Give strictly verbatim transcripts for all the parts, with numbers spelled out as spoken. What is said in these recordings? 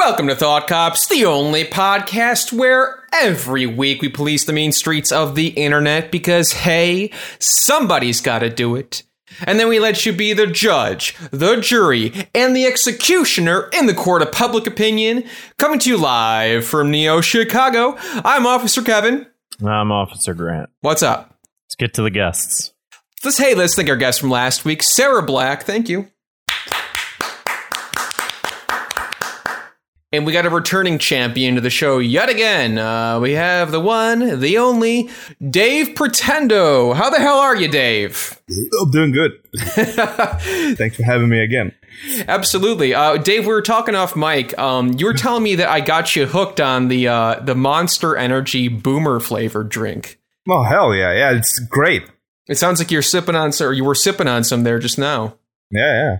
Welcome to Thought Cops, the only podcast where every week we police the mean streets of the internet because, hey, somebody's got to do it. And then we let you be the judge, the jury, and the executioner in the court of public opinion. Coming to you live from Neo Chicago, I'm Officer Kevin. I'm Officer Grant. What's up? Let's get to the guests. Let's, hey, let's thank our guest from last week, Sarah Black. Thank you. And we got a returning champion to the show yet again. Uh, we have the one, the only, Dave Pretendo. How the hell are you, Dave? Oh, doing good. Thanks for having me again. Absolutely. Uh, Dave, we were talking off mic. Um, you were telling me that I got you hooked on the uh, the Monster Energy Boomer flavored drink. Oh, hell yeah. Yeah, it's great. It sounds like you're sipping on some, or you were sipping on some there just now. Yeah, yeah.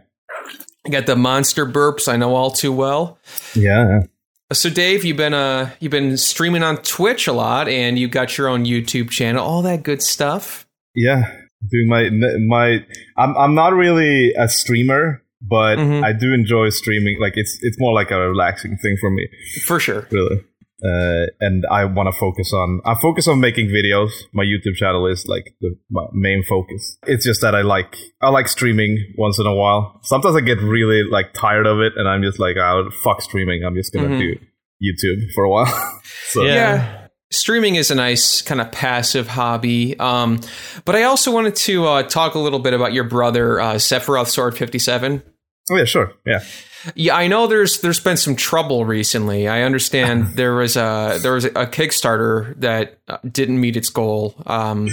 I got the monster burps. I know all too well. Yeah. So, Dave, you've been uh, you've been streaming on Twitch a lot, and you got your own YouTube channel, all that good stuff. Yeah, doing my my. I'm I'm not really a streamer, but mm-hmm. I do enjoy streaming. Like it's it's more like a relaxing thing for me. For sure, really. Uh, and I want to focus on I focus on making videos. My YouTube channel is like the, my main focus. It's just that I like I like streaming once in a while. Sometimes I get really like tired of it, and I'm just like, oh, fuck streaming. I'm just gonna mm-hmm. do YouTube for a while. so. Yeah. yeah. Streaming is a nice kind of passive hobby. Um, but I also wanted to uh, talk a little bit about your brother, uh, Sephiroth Sword fifty-seven. Oh, yeah, sure. Yeah. Yeah, I know there's there's been some trouble recently. I understand there was a there was a Kickstarter that didn't meet its goal. Um,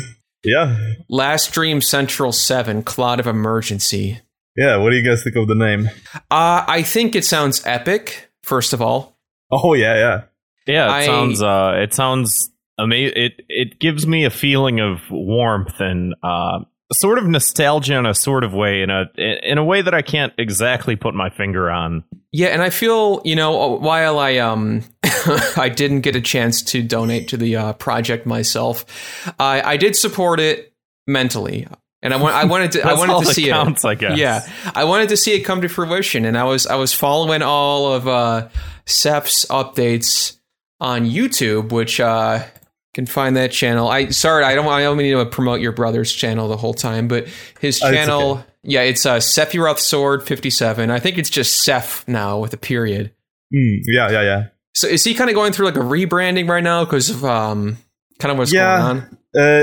yeah. Last Dream Central seven, Cloud of Emergency. Yeah, what do you guys think of the name? Uh, I think it sounds epic, first of all. Oh, yeah, yeah. Yeah, it I, sounds uh, it sounds amazing. It it gives me a feeling of warmth and uh sort of nostalgia in a sort of way, in a in a way that I can't exactly put my finger on. Yeah, and I feel, you know, while I um I didn't get a chance to donate to the uh, project myself, I I did support it mentally, and I want I wanted to I wanted to see counts, it. I guess. Yeah, I wanted to see it come to fruition, and I was I was following all of uh, Seph's updates on YouTube, which. Uh, Can find that channel. I sorry, I don't. I don't mean to promote your brother's channel the whole time, but his channel, oh, it's okay. yeah, it's uh, Sephiroth Sword fifty-seven. I think it's just Seph now with a period. Mm, yeah, yeah, yeah. So is he kind of going through like a rebranding right now because of um, kind of what's yeah. going on?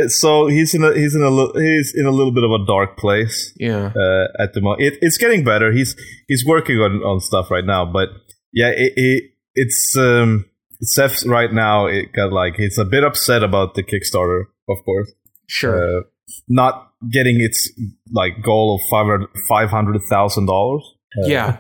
Uh, so he's in a he's in a he's in a little bit of a dark place. Yeah. Uh, at the moment, it, it's getting better. He's he's working on, on stuff right now, but yeah, it, it it's. Um, Seth's right now, it got like, he's a bit upset about the Kickstarter, of course. Sure. Uh, not getting its like goal of five hundred thousand dollars. Uh, yeah.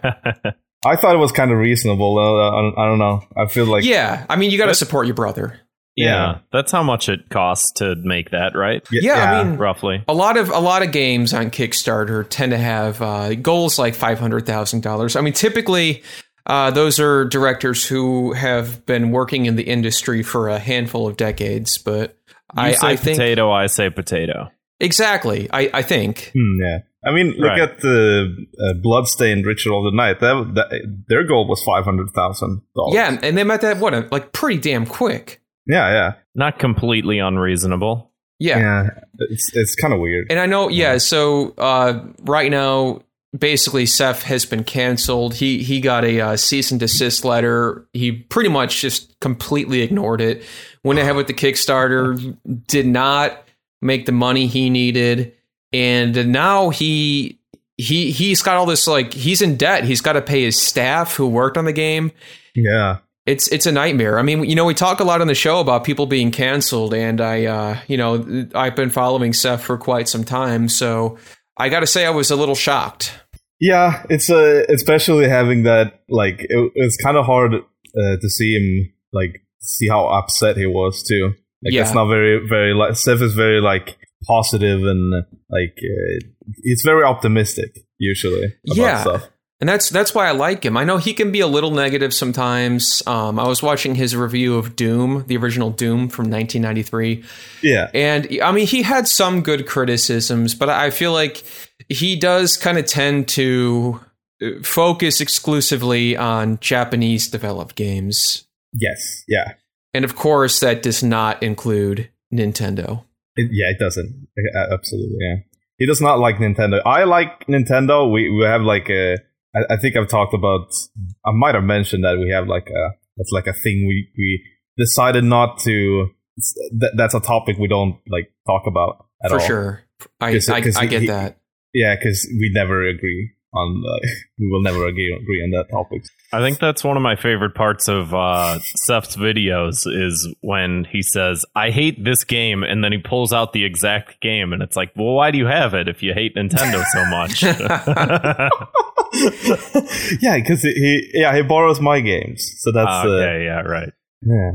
I thought it was kind of reasonable. Uh, I, don't, I don't know. I feel like. Yeah. I mean, you got to support your brother. Yeah. yeah. That's how much it costs to make that, right? Yeah. yeah I mean, roughly. A lot of a lot of games on Kickstarter tend to have uh, goals like five hundred thousand dollars. I mean, typically. Uh, those are directors who have been working in the industry for a handful of decades, but you I, say I think potato, I say potato. Exactly, I, I think. Mm, yeah, I mean, look right. at the uh, Bloodstained Ritual of the Night. That, that, their goal was five hundred thousand dollars. Yeah, and they met that what like pretty damn quick. Yeah, yeah, not completely unreasonable. Yeah, yeah, it's it's kind of weird. And I know, yeah. yeah so uh, right now. basically Seth has been canceled. He he got a uh, cease and desist letter. He pretty much just completely ignored it. Went ahead with the Kickstarter, did not make the money he needed, and now he he he's got all this, like, he's in debt. He's got to pay his staff who worked on the game. Yeah. It's it's a nightmare. I mean, you know, we talk a lot on the show about people being canceled, and I, uh, you know, I've been following Seth for quite some time, so I got to say I was a little shocked. Yeah, it's uh, especially having that, like, it, it's kind of hard uh, to see him, like, see how upset he was, too. Like, yeah. It's not very, very, like, Seth is very, like, positive and, like, uh, he's very optimistic, usually, about yeah. stuff. And that's that's why I like him. I know he can be a little negative sometimes. Um, I was watching his review of Doom, the original Doom from nineteen ninety-three. Yeah. And, I mean, he had some good criticisms, but I feel like he does kind of tend to focus exclusively on Japanese-developed games. Yes, yeah. And, of course, that does not include Nintendo. It, yeah, it doesn't. Absolutely, yeah. He does not like Nintendo. I like Nintendo. We, we have, like, a... I think I've talked about, I might have mentioned that we have like a, that's like a thing we, we decided not to, th- that's a topic we don't like talk about at all. For sure. I, Cause, I, cause I get he, that. Yeah, because we never agree on, uh, we will never agree, agree on that topic. I think that's one of my favorite parts of uh, Seth's videos is when he says, I hate this game, and then he pulls out the exact game, and it's like, well, why do you have it if you hate Nintendo so much? Yeah, because he yeah he borrows my games, so that's oh, okay, uh, yeah, right, yeah,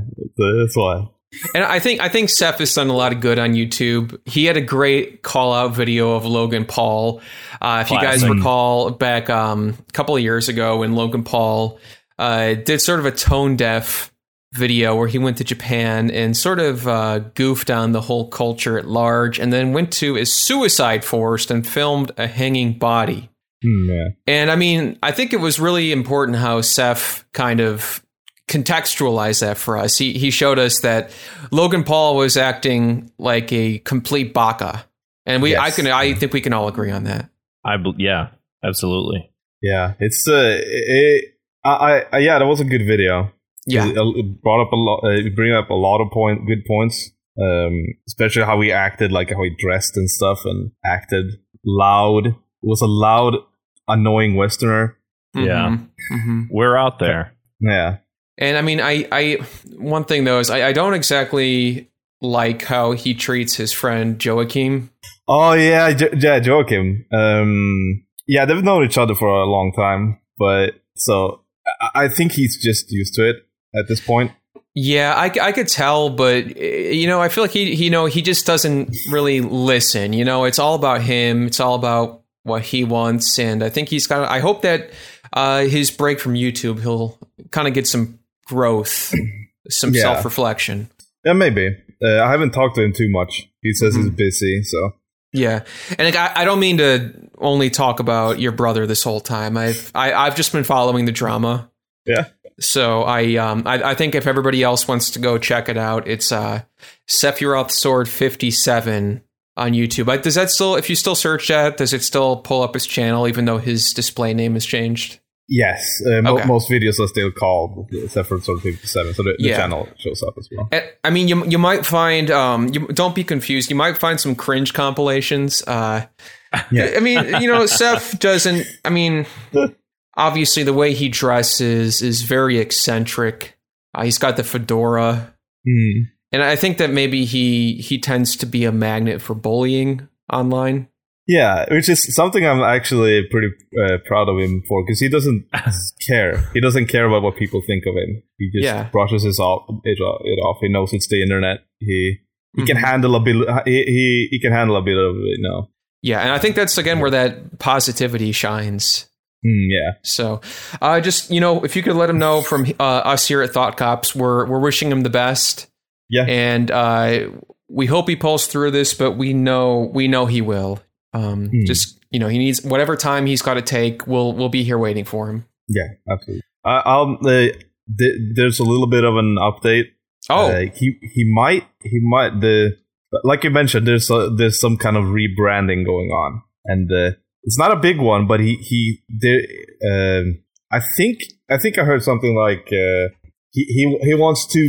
that's why. And I think I think Seth has done a lot of good on YouTube. He had a great call out video of Logan Paul. Uh, if Classing. you guys recall back um, a couple of years ago when Logan Paul uh, did sort of a tone deaf video where he went to Japan and sort of uh, goofed on the whole culture at large, and then went to a suicide forest and filmed a hanging body. Hmm, yeah. And I mean, I think it was really important how Seth kind of contextualized that for us. He he showed us that Logan Paul was acting like a complete baka, and we yes. I can I think we can all agree on that. I yeah, absolutely. Yeah, it's uh, it, I, I yeah, that was a good video. Yeah, it, it brought up a lot. It bring up a lot of point good points, um, especially how he acted, like how he dressed and stuff, and acted loud. Was a loud, annoying Westerner. Yeah. Mm-hmm. We're out there. Yeah. And I mean, I, I one thing, though, is I, I don't exactly like how he treats his friend Joachim. Oh, yeah. Jo- yeah, Joachim. Um, yeah, they've known each other for a long time. But so I, I think he's just used to it at this point. Yeah, I, I could tell, but, you know, I feel like he, you know, he just doesn't really listen. You know, it's all about him. It's all about what he wants, and I think he's got. I hope that uh, his break from YouTube, he'll kind of get some growth, some yeah. self-reflection. Yeah, maybe. Uh, I haven't talked to him too much. He says mm-hmm. he's busy, so yeah. And like, I, I don't mean to only talk about your brother this whole time. I've I, I've just been following the drama. Yeah. So I um I, I think if everybody else wants to go check it out, it's uh Sephiroth Sword fifty-seven. On YouTube. Does that still, if you still search that, does it still pull up his channel even though his display name has changed? Yes. Uh, okay. m- most videos are still called Sephiroth Sword fifty-seven, so the, yeah. the channel shows up as well. I mean, you you might find, um, you, don't be confused, you might find some cringe compilations. Uh, yeah. I mean, you know, Seth doesn't, I mean, obviously the way he dresses is very eccentric. Uh, he's got the fedora. Mm. And I think that maybe he he tends to be a magnet for bullying online. Yeah, which is something I'm actually pretty uh, proud of him for, because he doesn't care. He doesn't care about what people think of him. He just yeah. brushes his off, it off. He knows it's the internet. He he mm-hmm. can handle a bit. He, he he can handle a bit of it now. Yeah, and I think that's again where that positivity shines. Mm, yeah. So, uh, just you know, if you could let him know from uh, us here at Thought Cops, we're we're wishing him the best. Yeah, and uh, we hope he pulls through this, but we know we know he will. Um, mm. Just you know, he needs whatever time he's got to take. We'll we'll be here waiting for him. Yeah, absolutely. Uh, I'll, uh, th- there's a little bit of an update. Oh, uh, he he might he might the like you mentioned. There's a, there's some kind of rebranding going on, and uh, It's not a big one, but he he did. Uh, I think I think I heard something like uh, he he he wants to.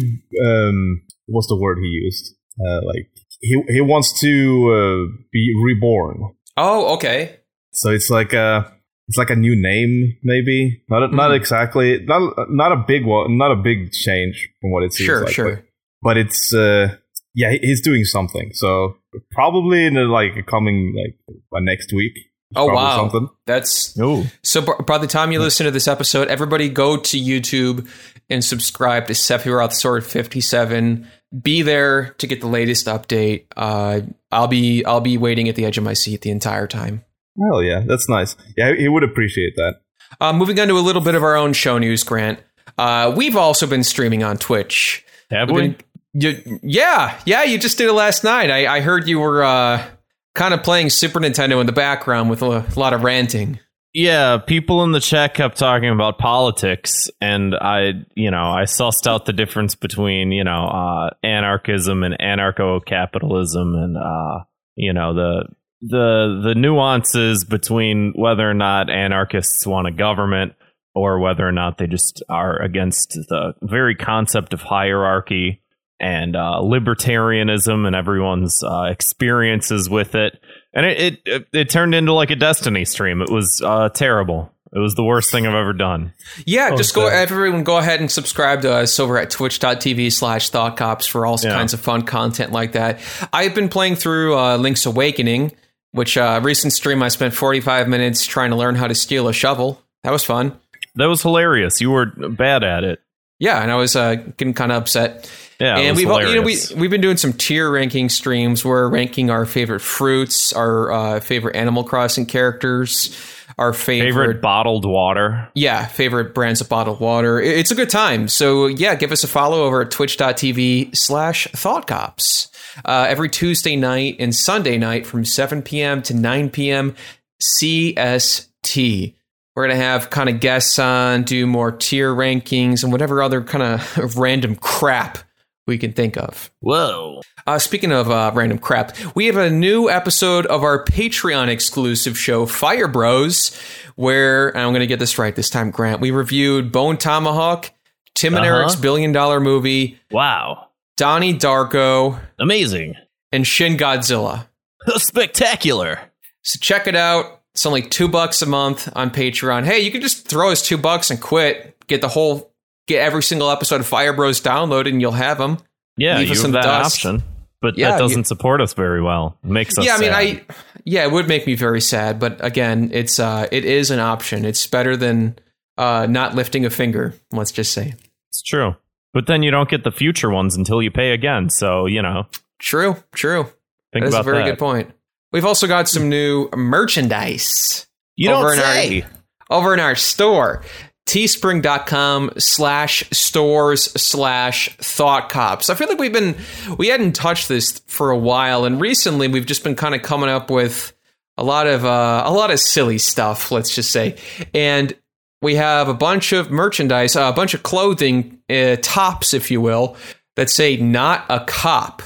Um, what's the word he used? Uh, like he he wants to uh, be reborn. Oh, okay. So it's like a it's like a new name, maybe. Not mm-hmm. not exactly. Not not a big one. Not a big change from what it seems sure, like. Sure, sure. But, but it's uh, yeah, he's doing something. So probably in the, like coming like by next week. Oh, wow. Something. That's Ooh. So b- by the time you listen to this episode, everybody go to YouTube and subscribe to Sephiroth Sword fifty-seven. Be there to get the latest update. Uh, I'll be I'll be waiting at the edge of my seat the entire time. Hell yeah, that's nice. Yeah, he would appreciate that. Uh, moving on to a little bit of our own show news, Grant. Uh, we've also been streaming on Twitch. Have We've we? Been, you, yeah, yeah. You just did it last night. I, I heard you were. Uh, Kind of playing Super Nintendo in the background with a lot of ranting. Yeah, people in the chat kept talking about politics, and I, you know, I sussed out the difference between, you know, uh, anarchism and anarcho-capitalism, and uh, you know, the the the nuances between whether or not anarchists want a government or whether or not they just are against the very concept of hierarchy. And uh, libertarianism and everyone's uh, experiences with it, and it, it it it turned into like a Destiny stream. It was uh, terrible. It was the worst thing I've ever done. Yeah, oh, just go. So. Everyone, go ahead and subscribe to us over at twitch dot t v slash Thought Cops for all yeah. kinds of fun content like that. I've been playing through uh, Link's Awakening, which uh, recent stream I spent forty-five minutes trying to learn how to steal a shovel. That was fun. That was hilarious. You were bad at it. Yeah, and I was uh, getting kind of upset. Yeah, and we've all, you know, we we've been doing some tier ranking streams. We're ranking our favorite fruits, our uh, favorite Animal Crossing characters, our favorite, favorite bottled water. Yeah, favorite brands of bottled water. It's a good time. So yeah, give us a follow over at twitch dot t v slash Thought Cops uh, every Tuesday night and Sunday night from seven p.m. to nine p.m. C S T. We're going to have kind of guests on, do more tier rankings and whatever other kind of random crap we can think of. Whoa. Uh, speaking of uh, random crap, we have a new episode of our Patreon exclusive show, Fire Bros, where, and I'm going to get this right this time, Grant, we reviewed Bone Tomahawk, Tim and uh-huh. Eric's Billion Dollar Movie. Wow. Donnie Darko. Amazing. And Shin Godzilla. Spectacular. So check it out. It's only two bucks a month on Patreon. Hey, you can just throw us two bucks and quit. Get the whole, get every single episode of Fire Bros downloaded, and you'll have them. Yeah, you have that dust. Option, but yeah, that doesn't you, support us very well. It makes us. Yeah, I mean, sad. I yeah, it would make me very sad. But again, it's uh, it is an option. It's better than uh, not lifting a finger. Let's just say it's true. But then you don't get the future ones until you pay again. So you know, true, true. Think That's about that. That's a very that. good point. We've also got some new merchandise you over, don't in say. Our, over in our store, teespring dot com slash stores slash Thought Cops. I feel like we've been we hadn't touched this for a while. And recently we've just been kind of coming up with a lot of uh, a lot of silly stuff, let's just say. And we have a bunch of merchandise, uh, a bunch of clothing, uh, tops, if you will, that say not a cop.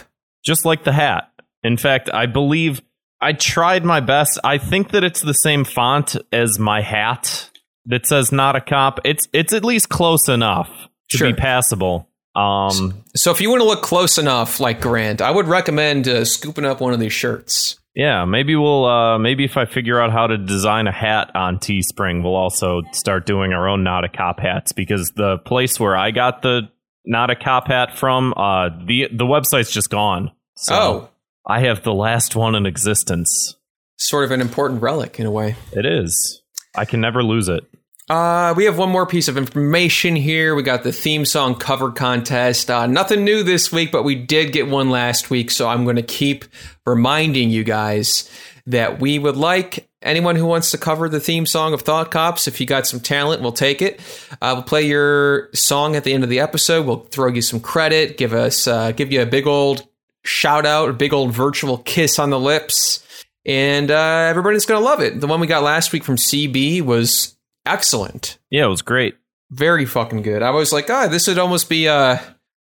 Just like the hat. In fact, I believe... I tried my best. I think that it's the same font as my hat that says not a cop. It's it's at least close enough to sure. be passable. Um, so if you want to look close enough like Grant, I would recommend uh, scooping up one of these shirts. Yeah, maybe we'll uh, maybe if I figure out how to design a hat on Teespring, we'll also start doing our own not a cop hats, because the place where I got the not a cop hat from, uh, the the website's just gone. So. Oh. I have the last one in existence. Sort of an important relic in a way. It is. I can never lose it. Uh, we have one more piece of information here. We got the theme song cover contest. Uh, nothing new this week, but we did get one last week. So I'm going to keep reminding you guys that we would like anyone who wants to cover the theme song of Thought Cops. If you got some talent, we'll take it. Uh, we'll play your song at the end of the episode. We'll throw you some credit. Give us, uh, give you a big old... shout out, a big old virtual kiss on the lips, and uh, everybody's going to love it. The one we got last week from C B was excellent. Yeah, it was great. Very fucking good. I was like, ah, oh, this would almost be, uh,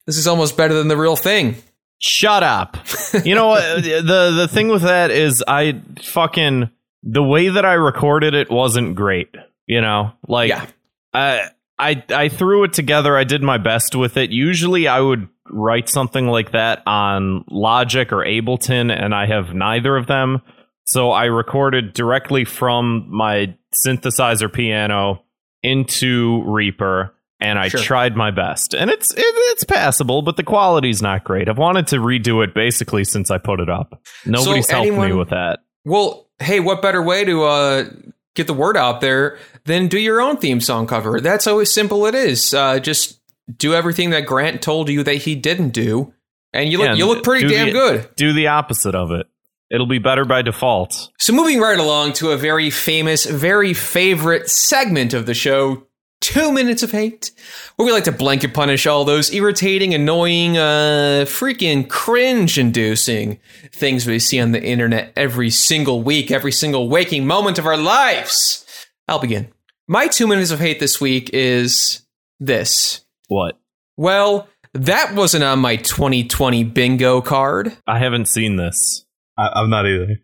this is almost better than the real thing. Shut up. You know what? the, the thing with that is I fucking the way that I recorded it wasn't great, you know, like yeah. I, I, I threw it together. I did my best with it. Usually I would write something like that on Logic or Ableton, and I have neither of them. So I recorded directly from my synthesizer piano into Reaper, and I sure. tried my best, and it's it, it's passable, but the quality's not great. I've wanted to redo it basically since I put it up. Nobody's so anyone, helped me with that. Well, hey, what better way to uh, get the word out there than do your own theme song cover? That's how simple it is. Uh, just do everything that Grant told you that he didn't do, and you look yeah, you look pretty damn the, good. Do the opposite of it. It'll be better by default. So moving right along to a very famous, very favorite segment of the show, Two Minutes of Hate, where we like to blanket punish all those irritating, annoying, uh, freaking cringe-inducing things we see on the internet every single week, every single waking moment of our lives. I'll begin. My Two Minutes of Hate this week is this. What? Well, that wasn't on my twenty twenty bingo card. I haven't seen this. I'm not either.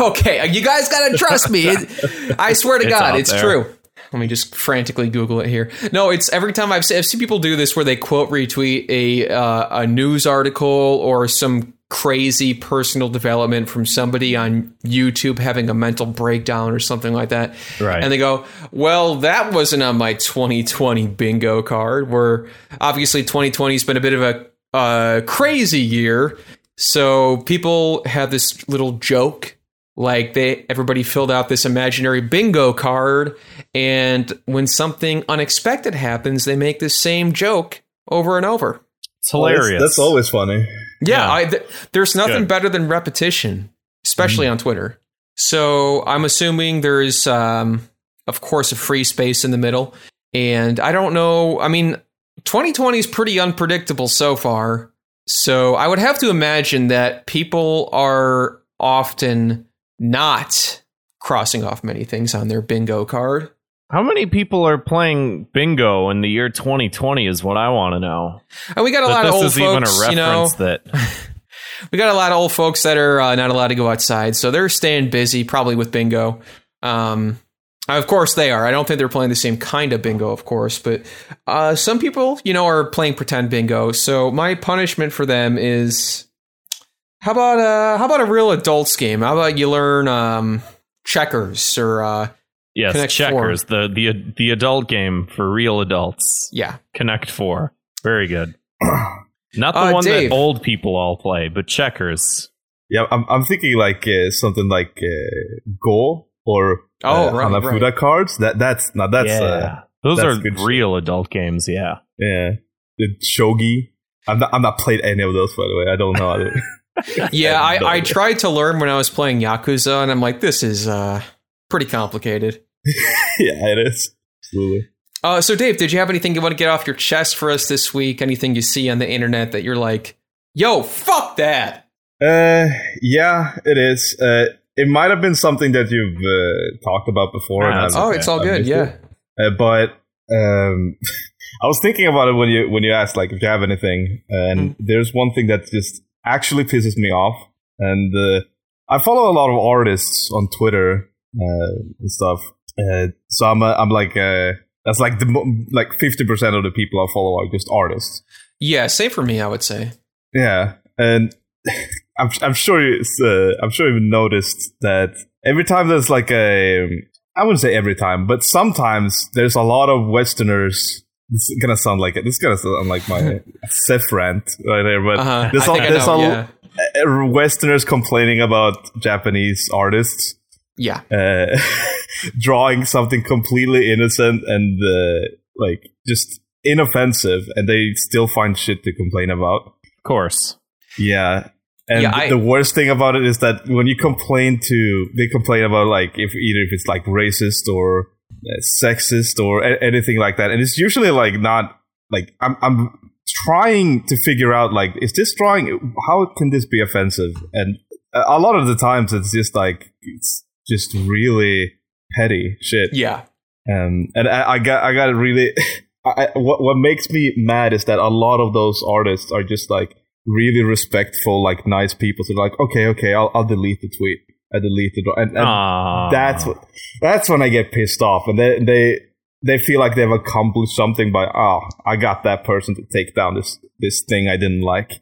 Okay, you guys gotta trust me. It, I swear to it's God, it's there. True. Let me just frantically Google it here. No, it's every time I've seen, I've seen people do this where they quote retweet a uh, a news article or some crazy personal development from somebody on YouTube having a mental breakdown or something like that. Right. And they go, well, that wasn't on my twenty twenty bingo card, where obviously twenty twenty has been a bit of a uh, crazy year. So people have this little joke, like they everybody filled out this imaginary bingo card, and when something unexpected happens, they make this same joke over and over. It's hilarious. Well, that's, that's always funny. Yeah, yeah. I, th- there's nothing Good. better than repetition, especially mm. on Twitter. So I'm assuming there is, um, of course, a free space in the middle. And I don't know. I mean, twenty twenty is pretty unpredictable so far. So I would have to imagine that people are often not crossing off many things on their bingo card. How many people are playing bingo in the year twenty twenty is what I want to know. And we got a that lot of old folks, even a you know, that we got a lot of old folks that are uh, not allowed to go outside. So they're staying busy, probably with bingo. Um, Of course they are. I don't think they're playing the same kind of bingo, of course, but uh, some people, you know, are playing pretend bingo. So my punishment for them is, how about uh, how about a real adults game? How about you learn um, checkers or uh, yes, Connect checkers, four. the the the adult game for real adults. Yeah, Connect Four, very good. Not the uh, one Dave. that old people all play, but checkers. Yeah, I'm I'm thinking like uh, something like uh, Go or. Oh, uh, right, Hanafuda right. cards. That that's now that's yeah. uh, those that's are good real shit. Adult games. Yeah, yeah. The shogi. I'm not. I'm not played any of those, by the way. I don't know. How to yeah, I, I tried to learn when I was playing Yakuza, and I'm like, this is uh, pretty complicated. Yeah, it is. Absolutely. Uh, so, Dave, did you have anything you want to get off your chest for us this week? Anything you see on the internet that you're like, yo, fuck that. Uh, yeah, it is. Uh. It might have been something that you've uh, talked about before. Yeah, oh, okay. It's all good, yeah. Uh, but um, I was thinking about it when you when you asked, like, if you have anything. And mm. there's one thing that just actually pisses me off. And uh, I follow a lot of artists on Twitter uh, and stuff. Uh, so I'm uh, I'm like uh, that's like the like fifty percent of the people I follow are just artists. Yeah, same for me, I would say. Yeah, and. I'm, I'm sure you, uh, I'm sure you've noticed that every time there's like a, I wouldn't say every time, but sometimes there's a lot of Westerners. It's gonna sound like it. This gonna sound like my Seth rant right there, but uh-huh. there's, all, there's know, all yeah. Westerners complaining about Japanese artists. Yeah, uh, drawing something completely innocent and uh, like just inoffensive, and they still find shit to complain about. Of course. Yeah. And yeah, I, the worst thing about it is that when you complain to, they complain about like if either if it's like racist or uh, sexist or a- anything like that, and it's usually like not like I'm I'm trying to figure out like is this drawing how can this be offensive, and a lot of the times it's just like it's just really petty shit. Yeah, um, and I, I got I got really I, what what makes me mad is that a lot of those artists are just like. Really respectful, like nice people. So they're like, okay, okay, I'll I'll delete the tweet. I deleted it. And, and that's what, that's when I get pissed off, and they they they feel like they've accomplished something by, oh, I got that person to take down this this thing I didn't like.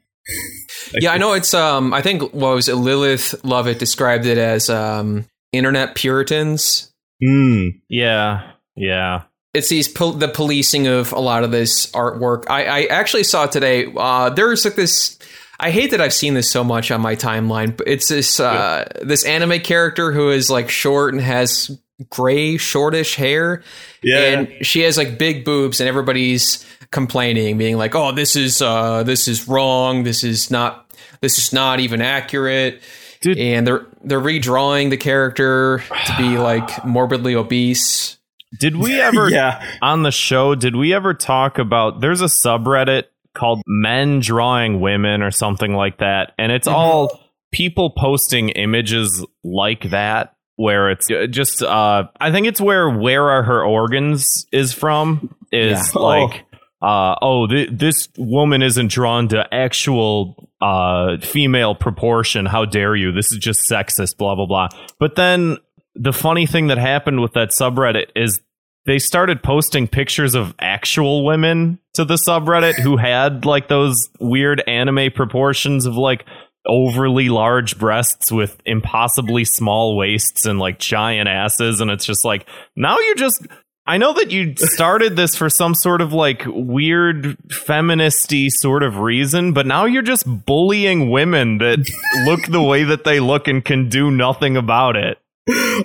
Like, yeah, I know it's, um, I think, what was it, Lilith Lovett described it as um, internet Puritans. Mm. Yeah, yeah. It's these po- the policing of a lot of this artwork. I, I actually saw today, uh, there's like this, I hate that I've seen this so much on my timeline, but it's this uh, yeah. this anime character who is like short and has gray, shortish hair. Yeah. And she has like big boobs, and everybody's complaining, being like, oh, this is uh this is wrong, this is not this is not even accurate. Dude. And they're they're redrawing the character to be like morbidly obese. Did we ever yeah. on the show, did we ever talk about, there's a subreddit called Men Drawing Women or something like that, and it's mm-hmm. all people posting images like that, where it's just uh I think it's where Where Are Her Organs is from, is yeah. like oh. Uh, oh, th- this woman isn't drawn to actual uh, female proportion. How dare you? This is just sexist, blah, blah, blah. But then the funny thing that happened with that subreddit is they started posting pictures of actual women to the subreddit who had like those weird anime proportions of like overly large breasts with impossibly small waists and like giant asses. And it's just like, now you're just... I know that you started this for some sort of like weird feministy sort of reason, but now you're just bullying women that look the way that they look and can do nothing about it.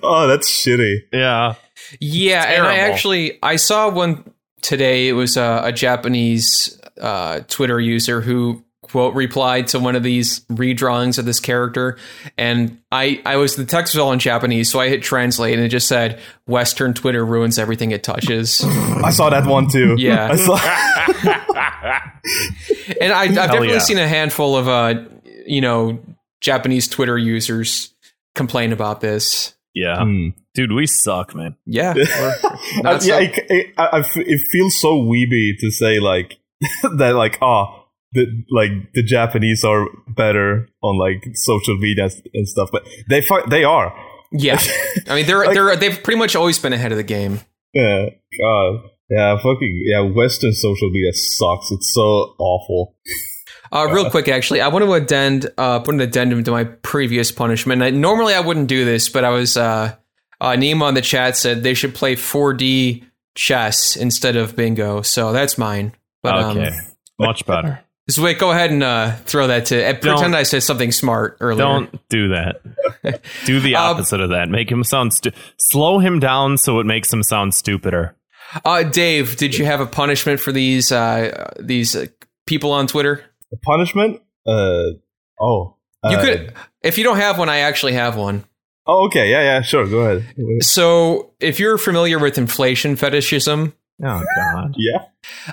Oh, that's shitty. Yeah. Yeah. And I actually, I saw one today. It was a, a Japanese uh, Twitter user who, quote, replied to one of these redrawings of this character, and I I was the text was all in Japanese, so I hit translate, and it just said, Western Twitter ruins everything it touches. I saw that one too. Yeah. I saw- and I, I've Hell definitely yeah. seen a handful of uh you know Japanese Twitter users complain about this. Yeah. Mm. Dude, we suck, man. Yeah. Or not yeah suck. I, I, I, it feels so weeby to say like that, like oh. The, like the Japanese are better on like social media and stuff, but they fu- they are. Yeah, I mean they're like, they're they've pretty much always been ahead of the game. Yeah, God, yeah, fucking yeah. Western social media sucks. It's so awful. Uh, real uh, quick, actually, I want to addend uh, put an addendum to my previous punishment. I, normally, I wouldn't do this, but I was uh, uh, Nima on the chat said they should play four D chess instead of bingo, so that's mine. But, okay, um, much better. So wait, go ahead and uh, throw that to... Uh, pretend I said something smart earlier. Don't do that. Do the opposite um, of that. Make him sound... Stu- slow him down so it makes him sound stupider. Uh, Dave, did you have a punishment for these uh, these uh, people on Twitter? A punishment? Uh, oh. Uh, you could... If you don't have one, I actually have one. Oh, okay. Yeah, yeah, sure. Go ahead. So, if you're familiar with inflation fetishism... Oh, God. Yeah.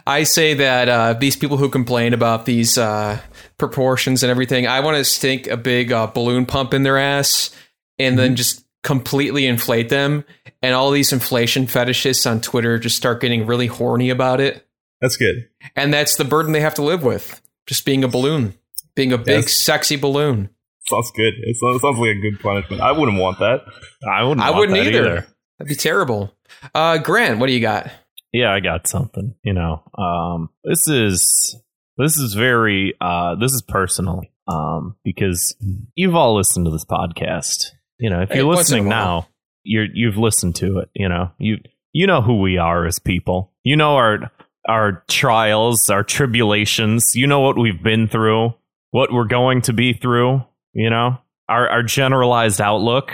I say that uh, these people who complain about these uh, proportions and everything, I want to stink a big uh, balloon pump in their ass and mm-hmm. then just completely inflate them. And all these inflation fetishists on Twitter just start getting really horny about it. That's good. And that's the burden they have to live with. Just being a balloon. Being a big, yes. sexy balloon. Sounds good. It sounds like a good punishment. I wouldn't want that. I wouldn't I want wouldn't that either. either. That'd be terrible. Uh, Grant, what do you got? Yeah, I got something, you know, um, this is this is very uh, this is personal, um, because you've all listened to this podcast. You know, if you're hey, listening now, you're you've listened to it. You know, you you know who we are as people, you know, our our trials, our tribulations, you know, what we've been through, what we're going to be through, you know, our, our generalized outlook.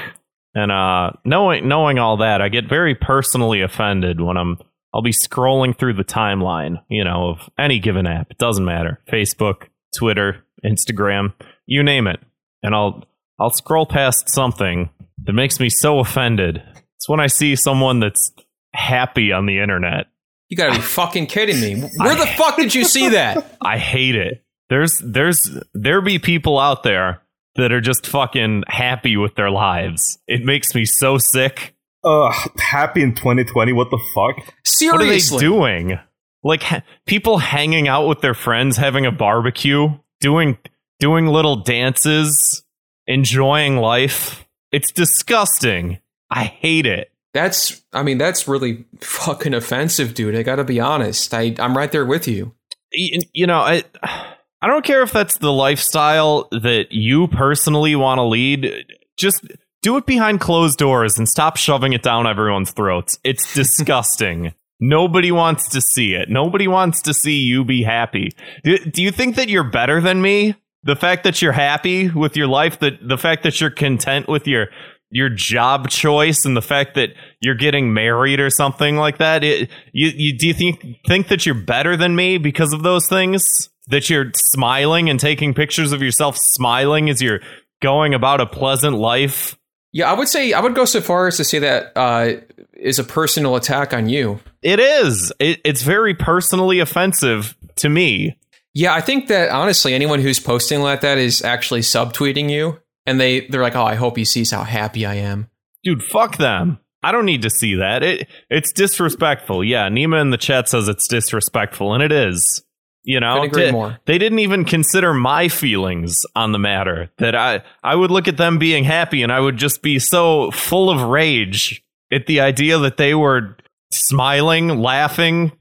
And uh, knowing knowing all that, I get very personally offended when I'm I'll be scrolling through the timeline, you know, of any given app. It doesn't matter. Facebook, Twitter, Instagram, you name it. And I'll I'll scroll past something that makes me so offended. It's when I see someone that's happy on the internet. You gotta be fucking kidding me. Where I, the fuck did you see that? I hate it. There's there's there be people out there that are just fucking happy with their lives. It makes me so sick. Ugh, happy in twenty twenty, what the fuck? Seriously. What are they doing? Like, ha- people hanging out with their friends, having a barbecue, doing doing little dances, enjoying life. It's disgusting. I hate it. That's, I mean, that's really fucking offensive, dude. I gotta be honest. I, I'm right there with you. You, you know, I, I don't care if that's the lifestyle that you personally want to lead. Just do it behind closed doors and stop shoving it down everyone's throats. It's disgusting. Nobody wants to see it. Nobody wants to see you be happy. Do, do you think that you're better than me? The fact that you're happy with your life, that the fact that you're content with your your job choice, and the fact that you're getting married or something like that. It, you, you do you think think that you're better than me because of those things? That you're smiling and taking pictures of yourself smiling as you're going about a pleasant life? Yeah, I would say I would go so far as to say that uh, is a personal attack on you. It is. It, it's very personally offensive to me. Yeah, I think that honestly, anyone who's posting like that is actually subtweeting you, and they they're like, "Oh, I hope he sees how happy I am." Dude, fuck them. I don't need to see that. It it's disrespectful. Yeah, Nima in the chat says it's disrespectful, and it is. You know, d- more. They didn't even consider my feelings on the matter. That I I would look at them being happy, and I would just be so full of rage at the idea that they were smiling, laughing,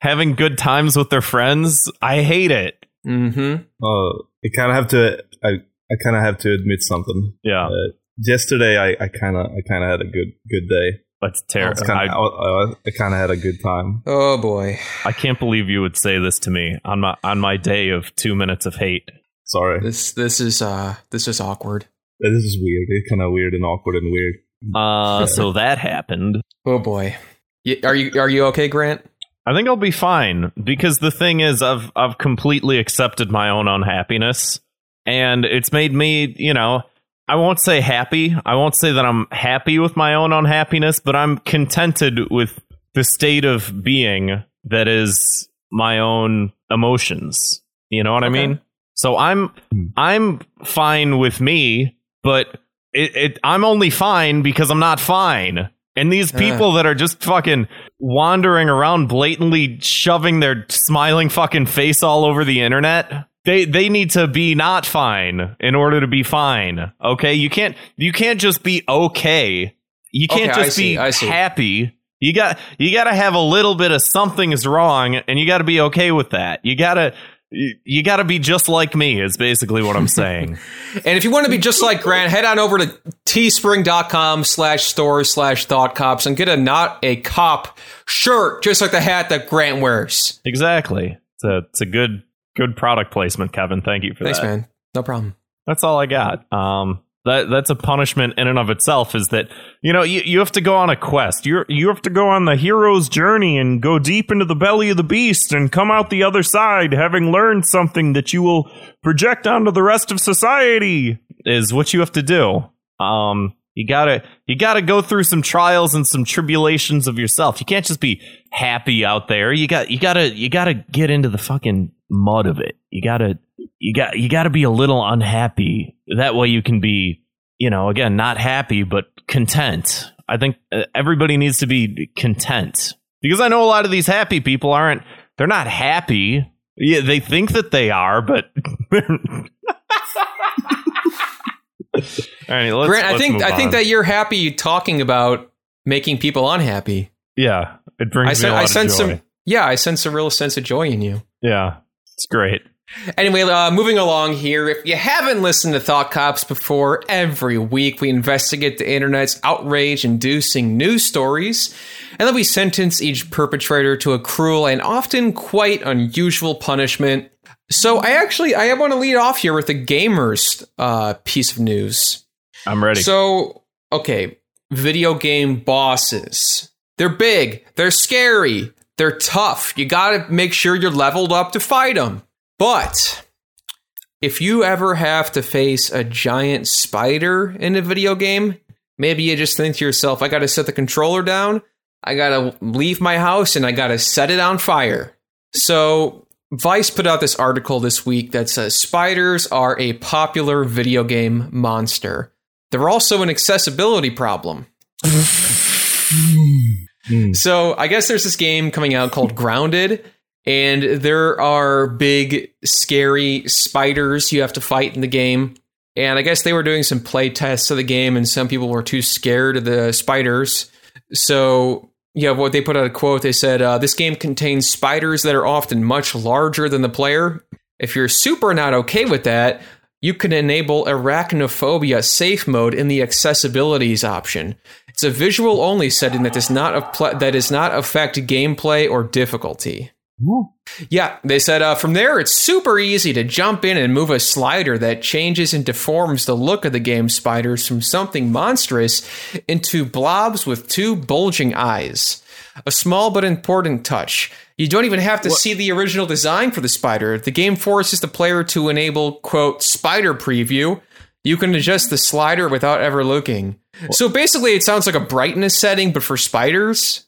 having good times with their friends. I hate it. Mm-hmm. Oh, I kind of have to. I I kind of have to admit something. Yeah. Uh, yesterday, I I kind of I kind of had a good good day. That's terrible. Kinda, I, I, I kind of had a good time. Oh boy! I can't believe you would say this to me on my on my day of two minutes of hate. Sorry. This this is uh this is awkward. This is weird. It's kind of weird and awkward and weird. Uh, so that happened. Oh boy. Are you are you okay, Grant? I think I'll be fine, because the thing is, I've I've completely accepted my own unhappiness, and it's made me, you know, I won't say happy. I won't say that I'm happy with my own unhappiness, but I'm contented with the state of being that is my own emotions. You know what okay. I mean? So I'm I'm fine with me, but it, it I'm only fine because I'm not fine. And these people uh. that are just fucking wandering around blatantly shoving their smiling fucking face all over the internet, they they need to be not fine in order to be fine. Okay, you can't you can't just be okay. You can't okay, just I see, be happy. You got you got to have a little bit of something is wrong, and you got to be okay with that. You got to you got to be just like me is basically what I'm saying. And if you want to be just like Grant, head on over to teespring dot com slash store slash thought cops and get a Not a Cop shirt, just like the hat that Grant wears. Exactly. It's a it's a good. Good product placement, Kevin. Thank you for Thanks, that. Thanks, man. No problem. That's all I got. Um, that that's a punishment in and of itself, is that, you know, you, you have to go on a quest. You you have to go on the hero's journey and go deep into the belly of the beast and come out the other side having learned something that you will project onto the rest of society, is what you have to do. Um, you gotta you gotta go through some trials and some tribulations of yourself. You can't just be happy out there. You got you gotta you gotta get into the fucking mud of it. You gotta you got you gotta be a little unhappy. That way you can be, you know, again, not happy but content. I think everybody needs to be content, because I know a lot of these happy people aren't. They're not happy. Yeah, they think that they are, but. All right, let's, Grant, let's I think I on. think that you're happy talking about making people unhappy. Yeah, it brings. I, sen- me a lot I sense of joy. some. Yeah, I sense a real sense of joy in you. Yeah, it's great. Anyway, uh, moving along here. If you haven't listened to Thought Cops before, every week we investigate the internet's outrage-inducing news stories, and then we sentence each perpetrator to a cruel and often quite unusual punishment. So I actually, I want to lead off here with a gamer's uh, piece of news. I'm ready. So, okay, video game bosses. They're big. They're scary. They're tough. You got to make sure you're leveled up to fight them. But if you ever have to face a giant spider in a video game, maybe you just think to yourself, I got to set the controller down. I got to leave my house and I got to set it on fire. So Vice put out this article this week that says spiders are a popular video game monster. They're also an accessibility problem. mm. So I guess there's this game coming out called Grounded, and there are big, scary spiders you have to fight in the game. And I guess they were doing some play tests of the game, and some people were too scared of the spiders. So, yeah, what they put out a quote, they said, uh, this game contains spiders that are often much larger than the player. If you're super not okay with that, you can enable Arachnophobia Safe Mode in the Accessibilities option. It's a visual-only setting that does not apply, that does not affect gameplay or difficulty. Ooh. Yeah, they said uh, from there, it's super easy to jump in and move a slider that changes and deforms the look of the game spiders from something monstrous into blobs with two bulging eyes. A small but important touch. You don't even have to what? see the original design for the spider. The game forces the player to enable, quote, spider preview. You can adjust the slider without ever looking. What? So basically, it sounds like a brightness setting, but for spiders.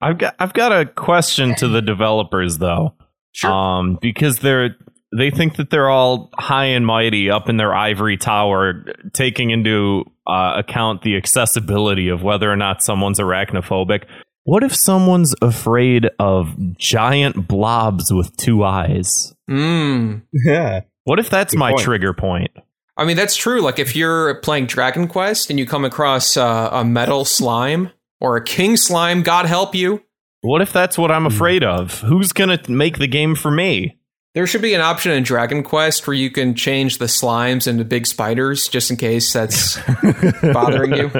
I've got I've got a question to the developers, though, sure. um, because they're they think that they're all high and mighty up in their ivory tower, taking into uh, account the accessibility of whether or not someone's arachnophobic. What if someone's afraid of giant blobs with two eyes? Mm. Yeah. What if that's Good my point. trigger point? I mean, that's true. Like if you're playing Dragon Quest and you come across uh, a metal slime. Or a king slime, God help you. What if that's what I'm afraid of? Who's going to make the game for me? There should be an option in Dragon Quest where you can change the slimes into big spiders, just in case that's bothering you.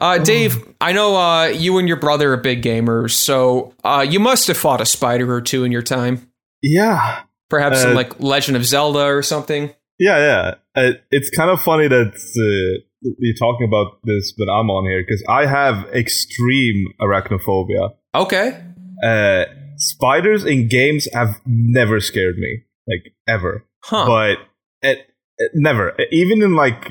Uh, Dave, I know uh, you and your brother are big gamers, so uh, you must have fought a spider or two in your time. Yeah. Perhaps uh, some, like, Legend of Zelda or something. Yeah, yeah. Uh, it's kind of funny that... Uh, you're talking about this, but I'm on here because I have extreme arachnophobia. Okay. Uh, spiders in games have never scared me, like ever. Huh. But it, it never, even in like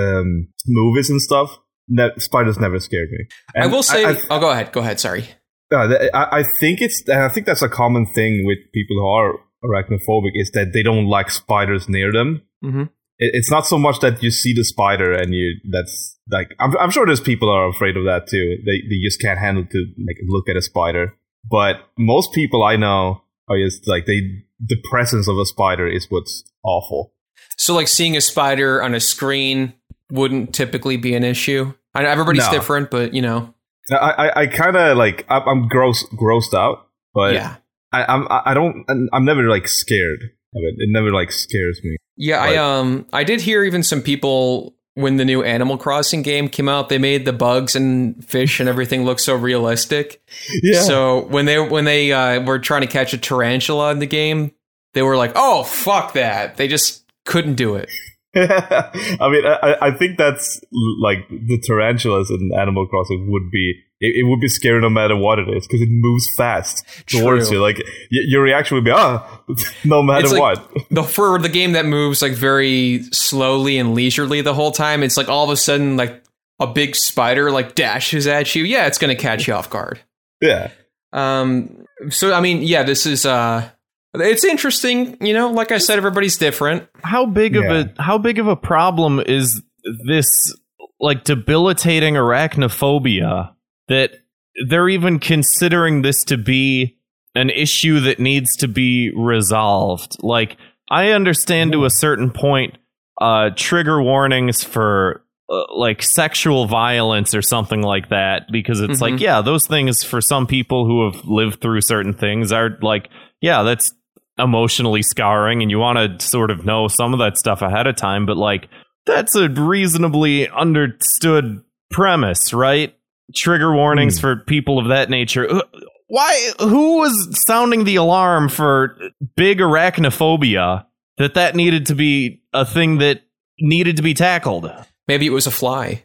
um, movies and stuff, ne- spiders never scared me. And I will say. I, I th- oh, go ahead. Go ahead. Sorry. No, I, I think it's. And I think that's a common thing with people who are arachnophobic is that they don't like spiders near them. Mm-hmm. It's not so much that you see the spider and you that's like I'm I'm sure there's people are afraid of that too. They they just can't handle to like look at a spider. But most people I know are just like they the presence of a spider is what's awful. So like seeing a spider on a screen wouldn't typically be an issue. I know everybody's no. different, but you know. I I, I kind of like I, I'm gross grossed out, but yeah. I I'm I don't I'm never like scared of it. It never like scares me. Yeah, I um I did hear even some people when the new Animal Crossing game came out, they made the bugs and fish and everything look so realistic. Yeah. So when they when they uh, were trying to catch a tarantula in the game, they were like, "Oh, fuck that!" They just couldn't do it. I mean, I, I think that's like the tarantulas in Animal Crossing would be. It, it would be scary no matter what it is because it moves fast towards True. you. Like y- your reaction would be, ah, oh, no matter it's like what. The for the game that moves like very slowly and leisurely the whole time, it's like all of a sudden like a big spider like dashes at you. Yeah, it's gonna catch you off guard. Yeah. Um. So I mean, yeah, this is uh. It's interesting, you know. Like I said, everybody's different. How big yeah. of a how big of a problem is this? Like debilitating arachnophobia. That they're even considering this to be an issue that needs to be resolved. Like, I understand to a certain point uh, trigger warnings for, uh, like, sexual violence or something like that. Because it's mm-hmm. like, yeah, those things for some people who have lived through certain things are like, yeah, that's emotionally scarring. And you want to sort of know some of that stuff ahead of time. But, like, that's a reasonably understood premise, right? Trigger warnings mm. for people of that nature. Why? Who was sounding the alarm for big arachnophobia that that needed to be a thing that needed to be tackled? Maybe it was a fly.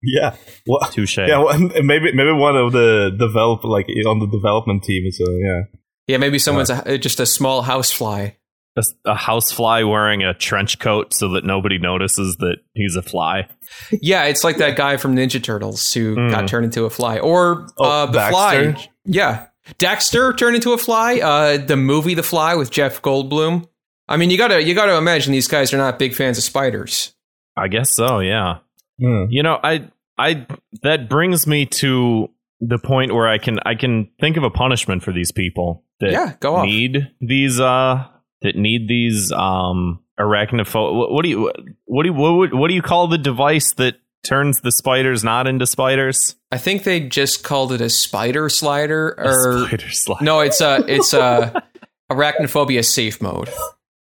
Yeah. Well, touche. Yeah. Well, maybe maybe one of the develop like on the development team. So yeah. Yeah. Maybe someone's uh, a, just a small house fly. A, a house fly wearing a trench coat so that nobody notices that he's a fly. Yeah, it's like that guy from Ninja Turtles who mm. got turned into a fly. Or oh, uh, the Baxter. Fly. Yeah. Daxter turned into a fly. Uh, the movie The Fly with Jeff Goldblum. I mean, you gotta you gotta imagine these guys are not big fans of spiders. I guess so, yeah. Mm. You know, I I that brings me to the point where I can I can think of a punishment for these people that yeah, go off. need these uh that need these um, arachnophobe. What do you what do you, what, what do you call the device that turns the spiders not into spiders? I think they just called it a spider slider or a spider slider. No, it's a it's a arachnophobia safe mode.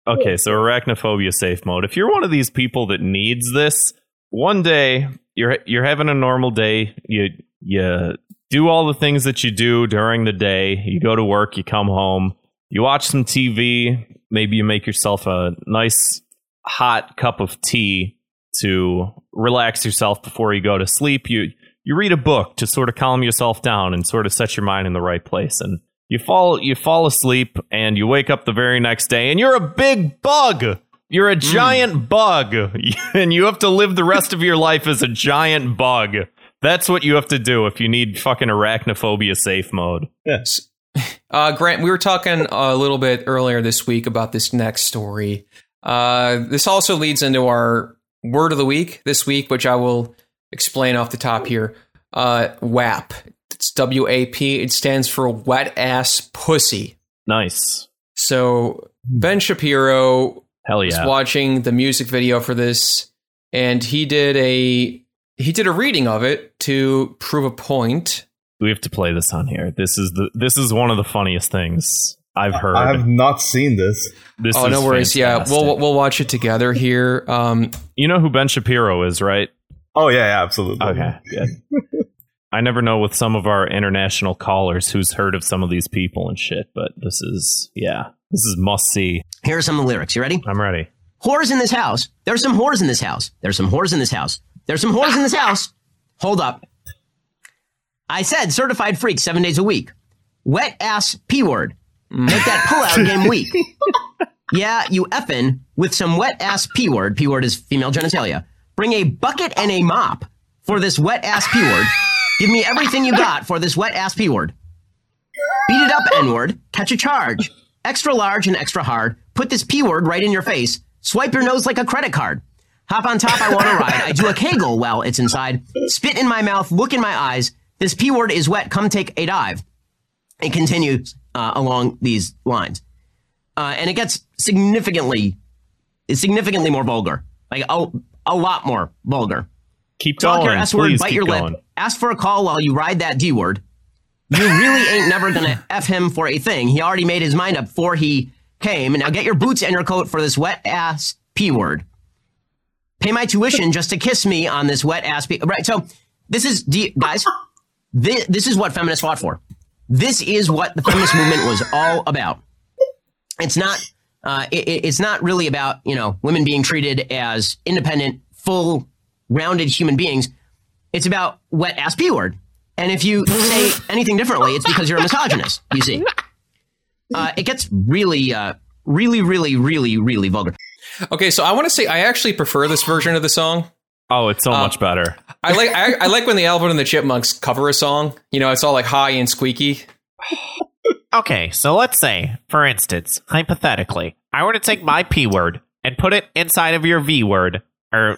Okay, so arachnophobia safe mode. If you're one of these people that needs this, one day you're you're having a normal day. You you do all the things that you do during the day. You go to work, you come home, you watch some T V. Maybe you make yourself a nice hot cup of tea to relax yourself before you go to sleep. You you read a book to sort of calm yourself down and sort of set your mind in the right place. And you fall you fall asleep and you wake up the very next day and you're a big bug. You're a giant mm. bug, and you have to live the rest of your life as a giant bug. That's what you have to do if you need fucking arachnophobia safe mode. Yes. Uh, Grant, we were talking a little bit earlier this week about this next story. Uh, this also leads into our word of the week this week, which I will explain off the top here. Uh, W A P. It's W A P. It stands for Wet Ass Pussy. Nice. So Ben Shapiro... Hell yeah. I was watching the music video for this, and he did a he did a reading of it to prove a point. We have to play this on here. This is the this is one of the funniest things I've heard. I have not seen this. This oh, is no worries. Fantastic. Yeah, we'll we'll watch it together here. Um, you know who Ben Shapiro is, right? Oh yeah, yeah absolutely. Okay. Yeah. I never know with some of our international callers who's heard of some of these people and shit, but this is yeah. This is must see. Here are some of the lyrics. You ready? I'm ready. Whores in this house. There's some whores in this house. There's some whores in this house. There's some whores in this house. Hold up. I said certified freak seven days a week. Wet ass P word. Make that pull-out game weak. Yeah, you effing with some wet ass P word. P word is female genitalia. Bring a bucket and a mop for this wet ass P word. Give me everything you got for this wet ass P word. Beat it up N word. Catch a charge. Extra large and extra hard. Put this P word right in your face. Swipe your nose like a credit card. Hop on top, I want to ride. I do a kegel while it's inside. Spit in my mouth, look in my eyes. This P word is wet, come take a dive. It continues uh, along these lines. Uh, and it gets significantly, significantly more vulgar. Like a, a lot more vulgar. Keep Talk going, your S word, bite your going. lip. Ask for a call while you ride that D word. You really ain't never going to F him for a thing. He already made his mind up before he came. Now get your boots and your coat for this wet-ass P-word. Pay my tuition just to kiss me on this wet-ass P... Right, so this is... Guys, this, this is what feminists fought for. This is what the feminist movement was all about. It's not uh, it, It's not really about, you know, women being treated as independent, full, rounded human beings. It's about wet-ass P-word. And if you say anything differently, it's because you're a misogynist, you see. Uh, it gets really, uh, really, really, really, really vulgar. Okay, so I want to say I actually prefer this version of the song. Oh, it's so uh, much better. I like I, I like when the Alvin and the Chipmunks cover a song. You know, it's all like high and squeaky. Okay, so let's say, for instance, hypothetically, I were to take my P word and put it inside of your V word. Or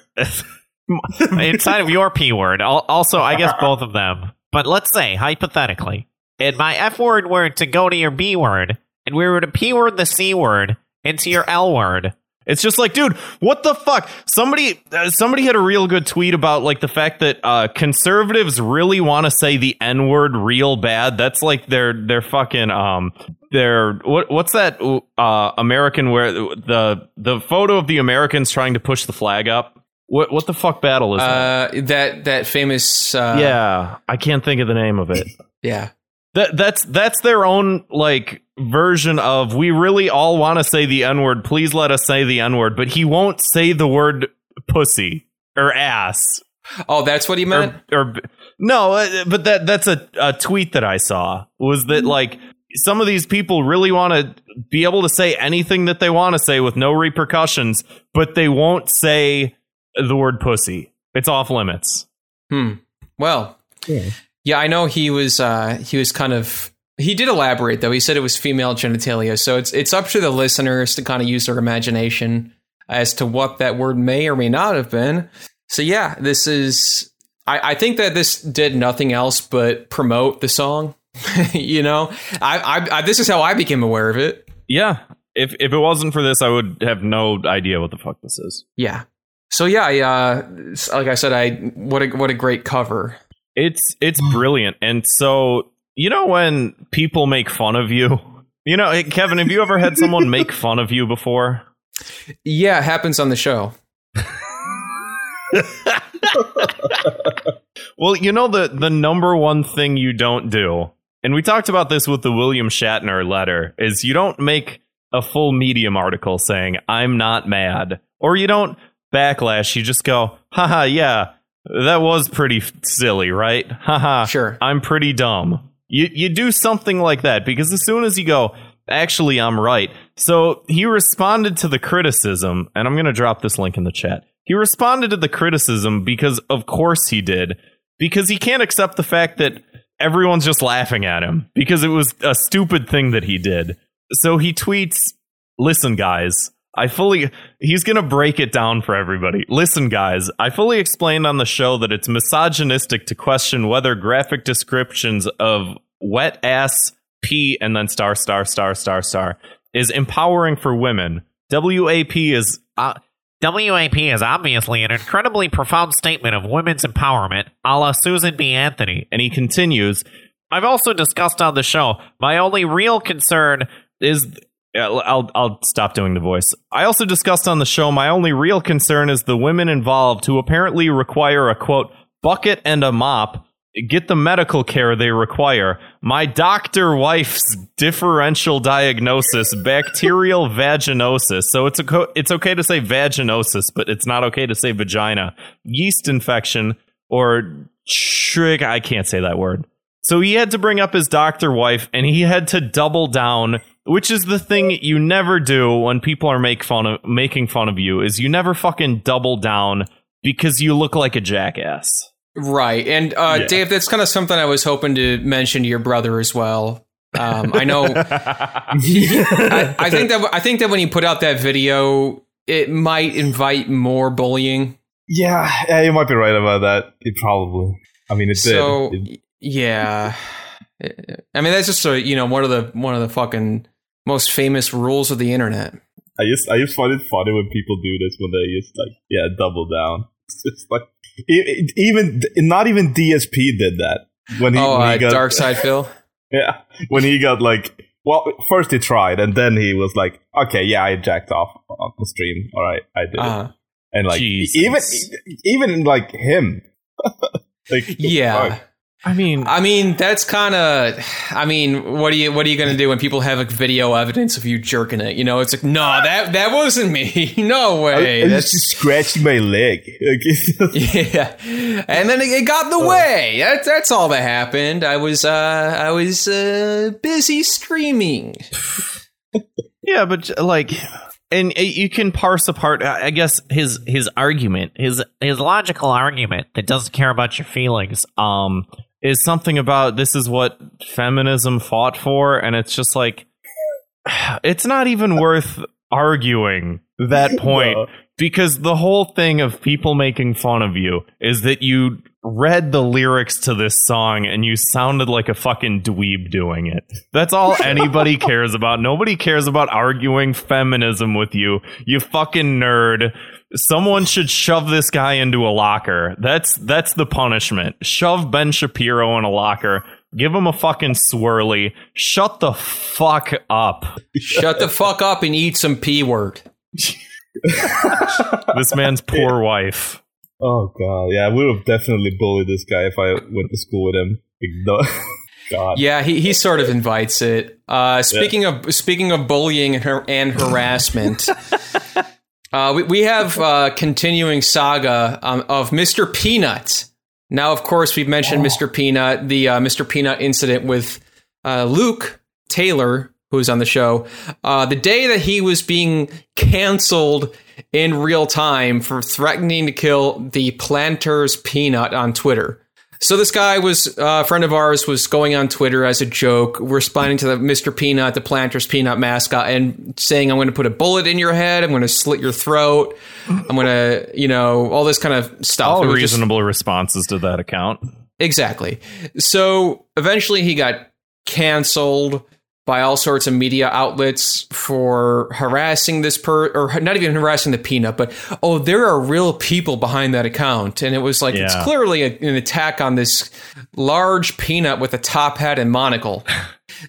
inside of your P word. Also, I guess both of them. But let's say, hypothetically, and my F word were to go to your B word, and we were to P word the C word into your L word. It's just like, dude, what the fuck? Somebody uh, somebody had a real good tweet about like the fact that uh, conservatives really want to say the N word real bad. That's like their their fucking um their what what's that uh, American where the the photo of the Americans trying to push the flag up. What what the fuck battle is uh, that? That that famous... Uh, yeah, I can't think of the name of it. Yeah. that That's that's their own like version of, we really all want to say the N-word, please let us say the N-word, but he won't say the word pussy or ass. Oh, that's what he meant? Or, or no, but that that's a, a tweet that I saw, was that like, some of these people really want to be able to say anything that they want to say with no repercussions, but they won't say... the word pussy. It's off limits. Hmm. Well, yeah, yeah I know he was uh, he was kind of he did elaborate, though. He said it was female genitalia. So it's it's up to the listeners to kind of use their imagination as to what that word may or may not have been. So, yeah, this is I, I think that this did nothing else but promote the song. You know, I, I, I this is how I became aware of it. Yeah, if if it wasn't for this, I would have no idea what the fuck this is. Yeah. So yeah, I, uh, like I said, I what a what a great cover. It's it's brilliant. And so, you know, when people make fun of you, you know, Kevin, have you ever had someone make fun of you before? Yeah, it happens on the show. Well, you know, the, the number one thing you don't do, and we talked about this with the William Shatner letter, is you don't make a full Medium article saying I'm not mad, or you don't backlash. You just go, haha, yeah, that was pretty f- silly, right? Haha, sure, I'm pretty dumb. You you do something like that, because as soon as you go, actually, I'm right. So he responded to the criticism, and I'm going to drop this link in the chat. He responded to the criticism because, of course, he did, because he can't accept the fact that everyone's just laughing at him because it was a stupid thing that he did. So he tweets, listen, guys, I fully he's going to break it down for everybody. Listen, guys, I fully explained on the show that it's misogynistic to question whether graphic descriptions of wet ass P and then star, star, star, star, star is empowering for women. W A P is uh, W A P is obviously an incredibly profound statement of women's empowerment, a la Susan B. Anthony. And he continues, I've also discussed on the show, my only real concern is... I'll I'll stop doing the voice. I also discussed on the show, my only real concern is the women involved who apparently require a, quote, bucket and a mop, get the medical care they require. My doctor wife's differential diagnosis, bacterial vaginosis. So it's, a, it's okay to say vaginosis, but it's not okay to say vagina. Yeast infection or trick. I can't say that word. So he had to bring up his doctor wife, and he had to double down, which is the thing you never do when people are make fun of, making fun of you, is you never fucking double down because you look like a jackass. Right. And uh, yeah. Dave, that's kind of something I was hoping to mention to your brother as well. Um, I know. I, I think that I think that when you put out that video, it might invite more bullying. Yeah, yeah, you might be right about that. It probably. I mean, it so, did. It, yeah. I mean, that's just a, you know, one of the one of the fucking most famous rules of the internet. I just I just find it funny when people do this, when they just like, yeah, double down. It's just like it, it, even not even D S P did that when he, oh, when he uh, got Dark Side Phil. Yeah, when he got like, well, first he tried, and then he was like, okay, yeah, I jacked off on the stream. All right, I did uh, it, and like Jesus. even even like him, like yeah. Fuck. I mean, I mean, that's kind of, I mean, what are you, what are you going to do when people have like video evidence of you jerking it? You know, it's like, no, that, that wasn't me. No way. I, I that's just scratching my leg. Yeah. And then it, it got in the oh. way. That, that's all that happened. I was, uh, I was, uh, busy streaming. Yeah. But like, and you can parse apart, I guess, his, his argument, his, his logical argument that doesn't care about your feelings. Um, is something about this is what feminism fought for, and it's just like, it's not even worth arguing that point, no. Because the whole thing of people making fun of you is that you read the lyrics to this song and you sounded like a fucking dweeb doing it. That's all anybody cares about. Nobody cares about arguing feminism with you, you fucking nerd. Someone should shove this guy into a locker. That's that's the punishment. Shove Ben Shapiro in a locker. Give him a fucking swirly. Shut the fuck up. Shut the fuck up and eat some P-word. This man's poor wife. Oh, God. Yeah, I would have definitely bullied this guy if I went to school with him. God. Yeah, he, he sort of invites it. Uh, speaking yeah. of speaking of bullying and, har- and harassment... Uh, we, we have uh, continuing saga um, of Mister Peanut. Now, of course, we've mentioned oh. Mister Peanut, the uh, Mister Peanut incident with uh, Luke Taylor, who's on the show. Uh, the day that he was being canceled in real time for threatening to kill the Planters Peanut on Twitter. So this guy was uh, a friend of ours was going on Twitter as a joke, responding to the Mister Peanut, the Planters Peanut mascot, and saying, I'm going to put a bullet in your head. I'm going to slit your throat. I'm going to, you know, all this kind of stuff. All reasonable just... responses to that account. Exactly. So eventually he got canceled. by all sorts of media outlets for harassing this per or not even harassing the peanut, but, oh, there are real people behind that account. And it was like, yeah. It's clearly a, an attack on this large peanut with a top hat and monocle.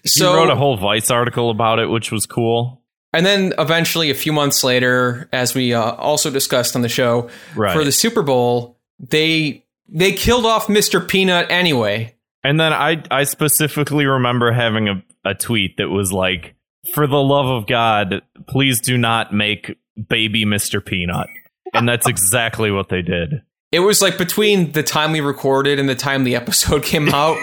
So he wrote a whole Vice article about it, which was cool. And then eventually, a few months later, as we uh, also discussed on the show, right. for the Super Bowl, they they killed off Mister Peanut anyway. And then I, I specifically remember having a, a tweet that was like, for the love of God, please do not make baby Mister Peanut. And that's exactly what they did. It was like between the time we recorded and the time the episode came out.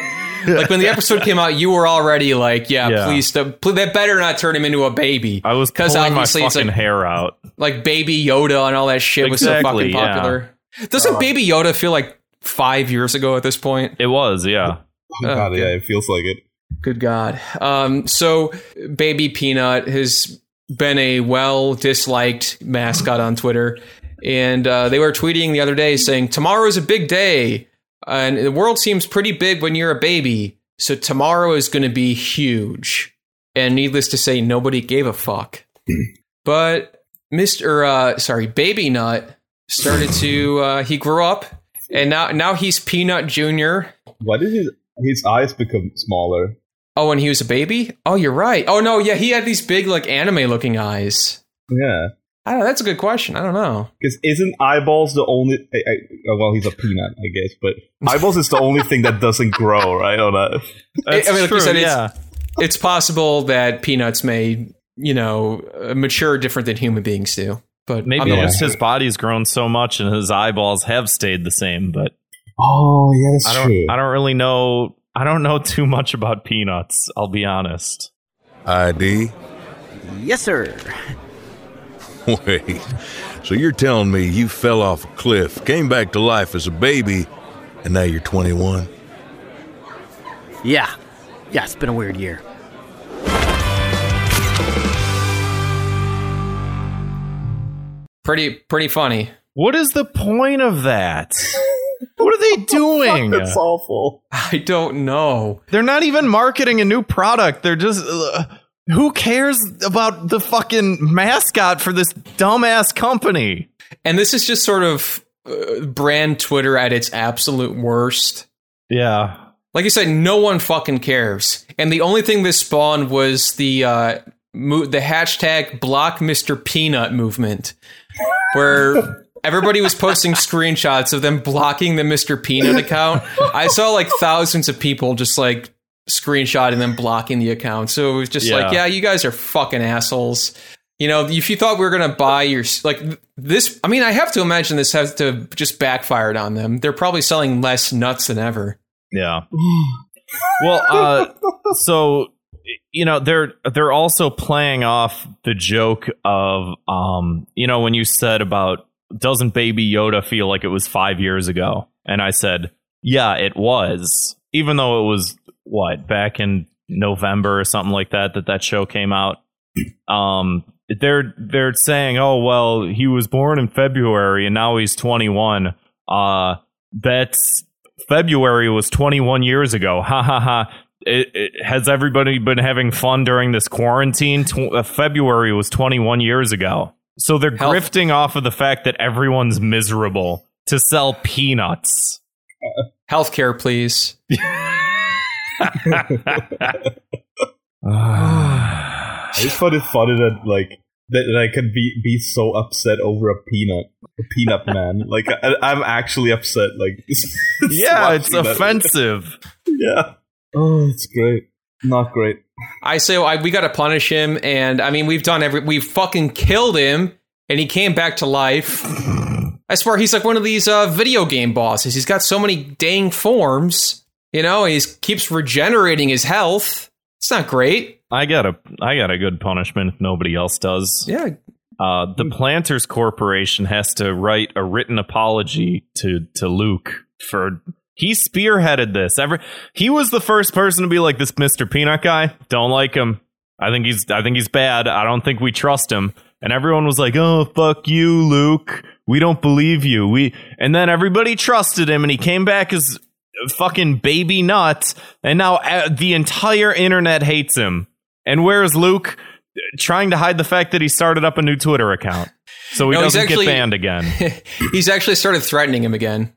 Like when the episode came out, you were already like, yeah, yeah. please, that better not turn him into a baby. I was pulling my fucking it's like, hair out. Like Baby Yoda and all that shit exactly, was so fucking popular. Yeah. Doesn't uh, Baby Yoda feel like five years ago at this point? It was, yeah. Oh, God, uh, yeah, it feels like it. Good God. Um, so Baby Peanut has been a well-disliked mascot on Twitter. And uh, they were tweeting the other day saying, tomorrow's a big day. And the world seems pretty big when you're a baby. So tomorrow is going to be huge. And needless to say, nobody gave a fuck. But Mister Uh, sorry, Baby Nut started to uh, he grew up and now now he's Peanut Junior Why did his, his eyes become smaller? Oh, when he was a baby? Oh, you're right. Oh, no. Yeah, he had these big like anime looking eyes. Yeah. I don't know, that's a good question. I don't know. Because isn't eyeballs the only... I, I, well, he's a peanut, I guess, but eyeballs is the only thing that doesn't grow, right? Or not. That's I mean, like true, you said, yeah. It's, it's possible that peanuts may, you know, mature different than human beings do. But maybe just his body's grown so much and his eyeballs have stayed the same, but... Oh, yeah, that's I don't, true. I don't really know... I don't know too much about peanuts, I'll be honest. I D? Yes, sir. Wait, so you're telling me you fell off a cliff, came back to life as a baby, and now you're twenty-one? Yeah. Yeah, it's been a weird year. Pretty pretty funny. What is the point of that? What are they doing? That's awful. I don't know. They're not even marketing a new product. They're just... Uh, who cares about the fucking mascot for this dumbass company? And this is just sort of uh, brand Twitter at its absolute worst. Yeah. Like you said, no one fucking cares. And the only thing this spawned was the uh, mo- the hashtag Block Mister Peanut movement, where everybody was posting screenshots of them blocking the Mister Peanut account. I saw like thousands of people just like screenshot and then blocking the account. So it was just yeah. like, yeah, you guys are fucking assholes. You know, if you thought we were going to buy your like this, I mean, I have to imagine this has to just backfired on them. They're probably selling less nuts than ever. Yeah. Well, uh, so, you know, they're they're also playing off the joke of, um, you know, when you said about doesn't Baby Yoda feel like it was five years ago? And I said, yeah, it was, even though it was. What, back in November or something like that, that that show came out. Um, they're they're saying, oh, well, he was born in February and now he's twenty-one. Uh, that's February was twenty-one years ago. Ha ha ha. It, it, has everybody been having fun during this quarantine? Tw- February was twenty-one years ago. So they're Health. grifting off of the fact that everyone's miserable to sell peanuts. Healthcare, please. I just found it funny that like that, that I could be, be so upset over a peanut, a peanut man. Like I, I'm actually upset. Like yeah, it's offensive. Yeah. Oh, it's great. Not great. I say I, we got to punish him, and I mean we've done every we've fucking killed him, and he came back to life. I swear he's like one of these uh, video game bosses. He's got so many dang forms. You know, he keeps regenerating his health. It's not great. I got a, I got a good punishment if nobody else does. Yeah. Uh, the Planters Corporation has to write a written apology to, to Luke for... He spearheaded this. Every, he was the first person to be like, this Mister Peanut guy, don't like him. I think he's I think he's bad. I don't think we trust him. And everyone was like, oh, fuck you, Luke. We don't believe you. We And then everybody trusted him, and he came back as... fucking Baby Nut, and now uh, the entire internet hates him. And where is Luke? Trying to hide the fact that he started up a new Twitter account. So he no, doesn't actually, get banned again. He's actually started threatening him again.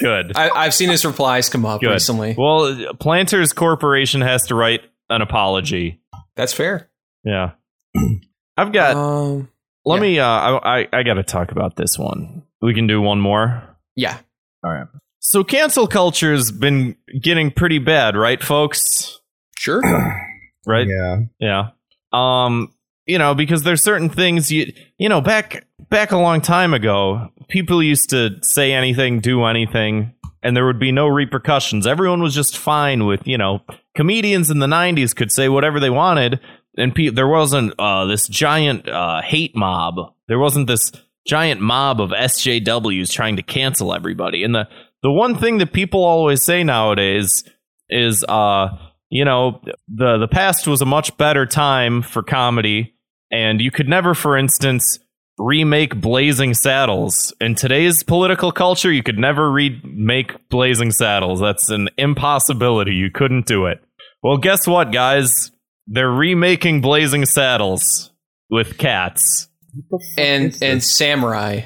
Good. I, I've seen his replies come up Good. recently. Well, Planters Corporation has to write an apology. That's fair. Yeah. I've got... Um, let yeah. me... Uh, I I, I got to talk about this one. We can do one more? Yeah. All right. So cancel culture's been getting pretty bad, right, folks? Sure. Right? Yeah. Yeah. Um, you know, because there's certain things you you know, back back a long time ago, people used to say anything, do anything, and there would be no repercussions. Everyone was just fine with, you know, comedians in the nineties could say whatever they wanted, and pe- there wasn't uh, this giant uh, hate mob. There wasn't this giant mob of S J Ws trying to cancel everybody. And the the one thing that people always say nowadays is uh you know, the, the past was a much better time for comedy, and you could never, for instance, remake Blazing Saddles. In today's political culture, you could never remake Blazing Saddles. That's an impossibility. You couldn't do it. Well, guess what, guys? They're remaking Blazing Saddles with cats. And and samurai.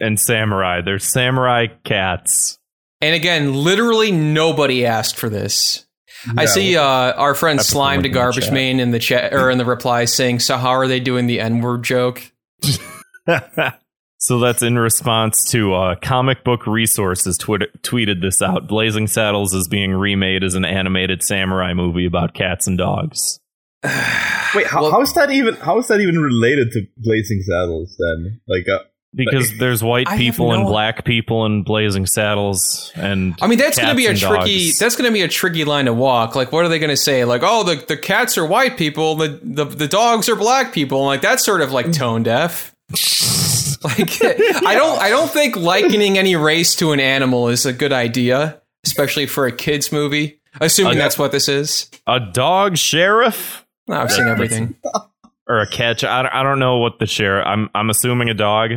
And samurai. They're samurai cats. And again, literally nobody asked for this. No. I see uh, our friend Slime to Garbage Main in the chat or in the reply saying, "So how are they doing the N-word joke?" So that's in response to uh, Comic Book Resources twit- tweeted this out. Blazing Saddles is being remade as an animated samurai movie about cats and dogs. Wait, how, well, how is that even? How is that even related to Blazing Saddles? Then, like. Uh- Because there's white people no and black people and Blazing Saddles, and I mean that's going to be a tricky dogs. that's going to be a tricky line to walk. Like, what are they going to say? Like, oh, the, the cats are white people, the, the the dogs are black people. Like, that's sort of like tone deaf. Like, yeah. I don't I don't think likening any race to an animal is a good idea, especially for a kids movie. Assuming a, that's what this is. A dog sheriff? No, I've seen everything. Or a catch? I don't, I don't know what the sheriff. I'm I'm assuming a dog.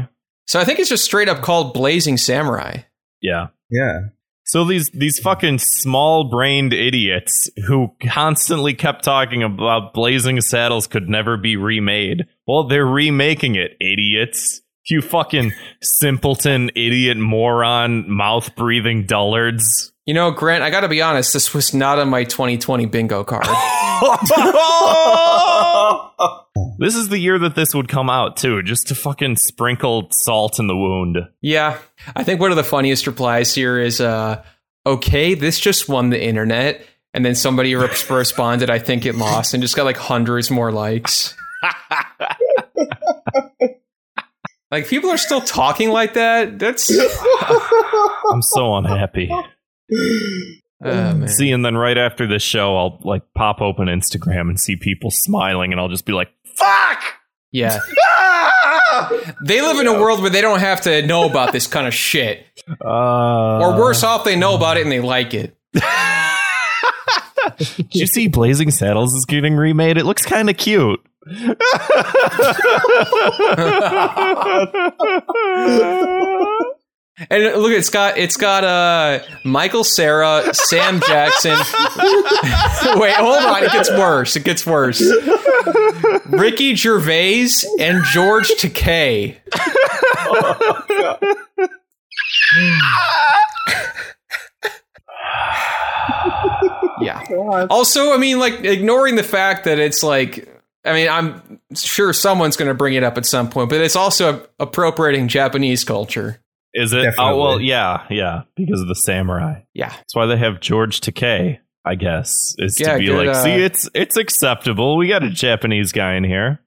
So I think it's just straight up called Blazing Samurai. Yeah. Yeah. So these these fucking small-brained idiots who constantly kept talking about Blazing Saddles could never be remade. Well, they're remaking it, idiots. You fucking simpleton, idiot, moron, mouth-breathing dullards. You know, Grant, I gotta be honest, this was not on my twenty twenty bingo card. This is the year that this would come out, too, just to fucking sprinkle salt in the wound. Yeah, I think one of the funniest replies here is, uh, okay, this just won the internet, and then somebody responded, I think it lost, and just got like hundreds more likes. Like, people are still talking like that? That's... I'm so unhappy. Oh, see, and then right after this show, I'll like pop open Instagram and see people smiling, and I'll just be like, "Fuck!" Yeah. They live in a world where they don't have to know about this kind of shit, uh, or worse off, they know about it and they like it. Did you see Blazing Saddles is getting remade? It looks kind of cute. And look, it's got it's got uh, Michael Cera, Sam Jackson. Wait, hold on. It gets worse. It gets worse. Ricky Gervais and George Takei. Yeah. Also, I mean, like, ignoring the fact that it's like... I mean, I'm sure someone's going to bring it up at some point, but it's also appropriating Japanese culture. Is it? Definitely. Oh, well, yeah, yeah, because of the samurai. Yeah. That's why they have George Takei, I guess, is yeah, to be good, like, uh, see, it's it's acceptable. We got a Japanese guy in here.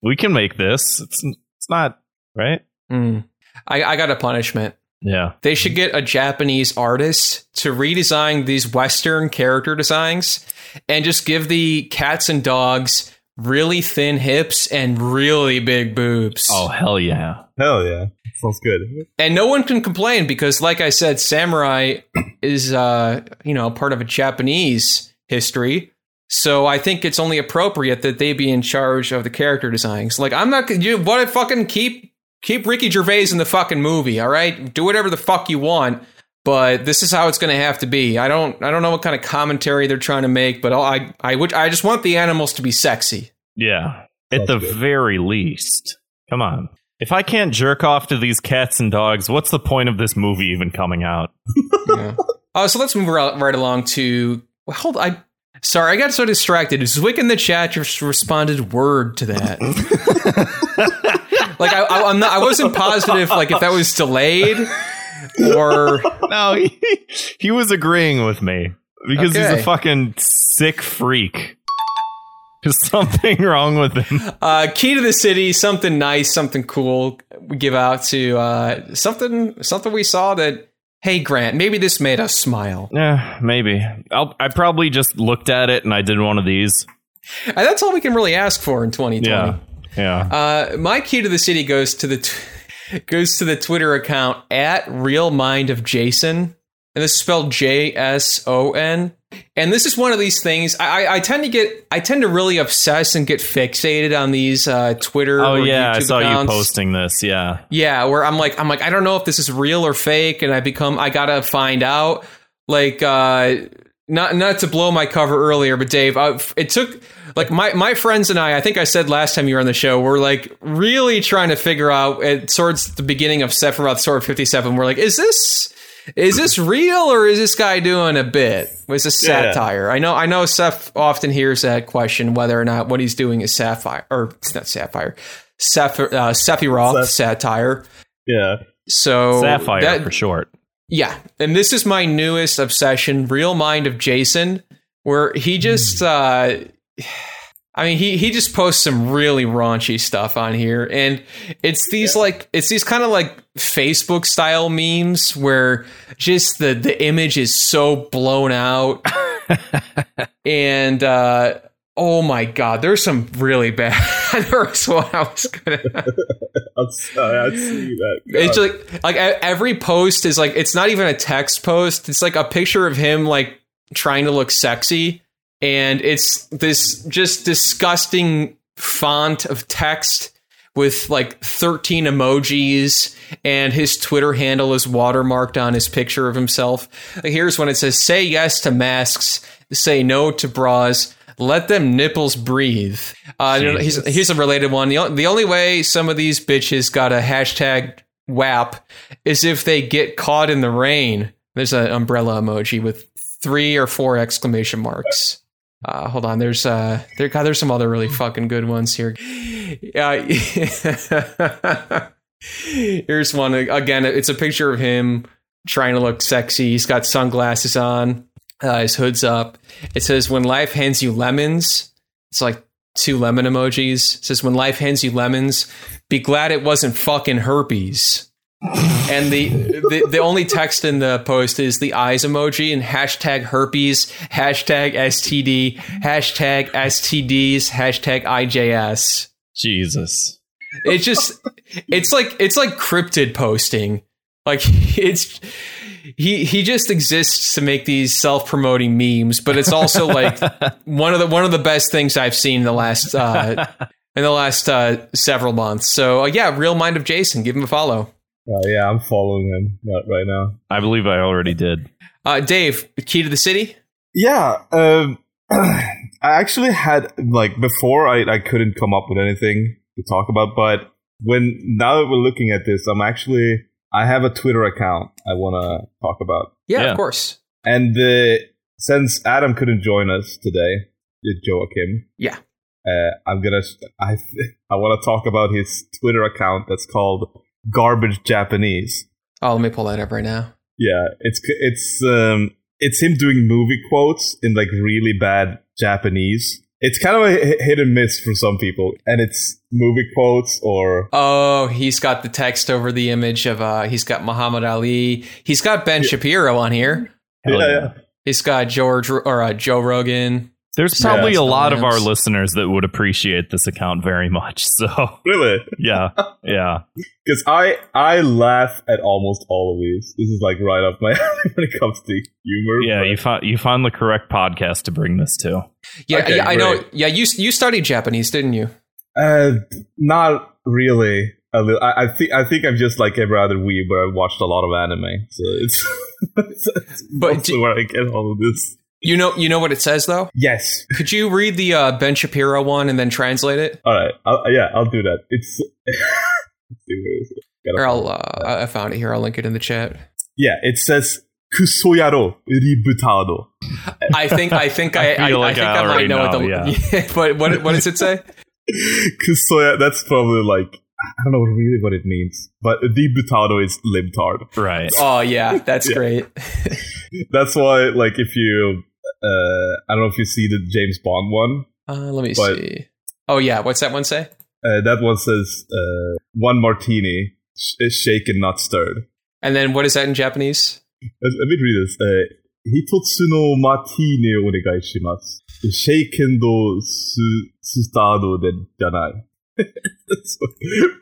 We can make this. It's, it's not, right? Mm. I, I got a punishment. Yeah. They should get a Japanese artist to redesign these Western character designs and just give the cats and dogs really thin hips and really big boobs. Oh, hell yeah. Hell yeah. Sounds good. And no one can complain because, like I said, samurai is, uh, you know, part of a Japanese history. So I think it's only appropriate that they be in charge of the character designs. Like, I'm not you. What I fucking keep keep Ricky Gervais in the fucking movie. All right. Do whatever the fuck you want. But this is how it's going to have to be. I don't I don't know what kind of commentary they're trying to make, but I I would I just want the animals to be sexy. Yeah, at the very least. Come on. If I can't jerk off to these cats and dogs, what's the point of this movie even coming out? Yeah. Uh, so let's move right along to... Well, hold on. I, sorry, I got so distracted. Zwick in the chat just responded word to that. Like, I, I, I'm not, I wasn't positive like if that was delayed... Or no, he, he was agreeing with me because okay. He's a fucking sick freak. There's something wrong with him. Uh, key to the city, something nice, something cool. We give out to uh, something, something we saw that. Hey, Grant, maybe this made us smile. Yeah, maybe. I'll, I probably just looked at it and I did one of these. And that's all we can really ask for in twenty twenty. Yeah. Yeah. Uh, my key to the city goes to the. T- Goes to the Twitter account at Real Mind of Jason. And this is spelled J S O N. And this is one of these things I, I, I tend to get I tend to really obsess and get fixated on these uh, Twitter. Oh, or yeah. YouTube I saw accounts. You posting this. Yeah. Yeah. Where I'm like, I'm like, I don't know if this is real or fake. And I become I got to find out like uh, not not to blow my cover earlier. But, Dave, I, it took. Like my, my friends and I, I think I said last time you were on the show, we're like really trying to figure out at towards the beginning of Sephiroth Sword fifty-seven. We're like, is this is this real or is this guy doing a bit? Was this yeah. satire? I know I know Seth often hears that question, whether or not what he's doing is sapphire or it's not sapphire, Sephir, uh, Sephiroth Seth. satire. Yeah. So Sapphire that, for short. Yeah. And this is my newest obsession, Real Mind of Jason, where he just. Mm. Uh, I mean, he, he just posts some really raunchy stuff on here, and it's these yeah. like it's these kind of like Facebook style memes where just the, the image is so blown out. And uh, oh, my God, there's some really bad. There's one I was going to. I'm sorry, I see that. God. It's like like every post is like it's not even a text post. It's like a picture of him like trying to look sexy. And it's this just disgusting font of text with like thirteen emojis, and his Twitter handle is watermarked on his picture of himself. Here's when it says, say yes to masks, say no to bras, let them nipples breathe. Uh, here's, here's a related one. The, the only way some of these bitches got a hashtag W A P is if they get caught in the rain. There's an umbrella emoji with three or four exclamation marks. Uh, hold on, there's uh, there, God, there's some other really fucking good ones here. Uh, here's one again. It's a picture of him trying to look sexy. He's got sunglasses on. Uh, his hood's up. It says, "When life hands you lemons," it's like two lemon emojis. It says, "When life hands you lemons, be glad it wasn't fucking herpes." And the, the the only text in the post is the eyes emoji and hashtag herpes, hashtag S T D, hashtag S T Ds, hashtag I J S. Jesus. It's just it's like it's like cryptid posting. Like it's he he just exists to make these self-promoting memes, but it's also like one of the one of the best things I've seen in the last uh, in the last uh, several months. So uh, yeah, Real Mind of Jason, give him a follow. Oh, yeah, I'm following him right now. I believe I already did. Uh, Dave, key to the city? Yeah. Um, I actually had, like, before I, I couldn't come up with anything to talk about. But when now that we're looking at this, I'm actually, I have a Twitter account I want to talk about. Yeah, yeah, of course. And the, since Adam couldn't join us today, Joachim. Yeah. Uh, I'm going to, I I want to talk about his Twitter account that's called... Garbage Japanese. Oh, let me pull that up right now. Yeah, it's it's um it's him doing movie quotes in like really bad Japanese. It's kind of a hit and miss for some people, and it's movie quotes or oh, he's got the text over the image of uh he's got Muhammad Ali, he's got Ben yeah. Shapiro on here. Yeah, yeah. yeah, he's got George or uh, Joe Rogan. There's probably yeah, a lot of our listeners that would appreciate this account very much. So really, yeah, yeah. Because I I laugh at almost all of these. This is like right up my alley when it comes to humor. Yeah, but. you found you found the correct podcast to bring this to. Yeah, okay, yeah I know. Yeah, you you studied Japanese, didn't you? Uh, not really. A little, I, I think I think I'm just like every other weeb, where I watched a lot of anime, so it's, it's, it's but d- where I get all of this. You know, you know what it says though. Yes. Could you read the uh, Ben Shapiro one and then translate it? All right. I'll, yeah, I'll do that. It's. Or I'll. Uh, I found it here. I'll link it in the chat. Yeah, it says "kusoyaro ributado." I think. I think. I. I, I, like I think I, I might know, know what the. Yeah. Yeah, but what what does it say? Kusoya. That's probably like. I don't know really what it means, but debutado is libtard. Right. Oh, yeah. That's yeah. great. That's why, like, if you... Uh, I don't know if you see the James Bond one. Uh, let me see. Oh, yeah. What's that one say? Uh, that one says, uh, one martini sh- is shaken, not stirred. And then what is that in Japanese? Let, let me read this. Uh, Hitotsu no martini onegai shimasu. Shaken do su- sustado de janai.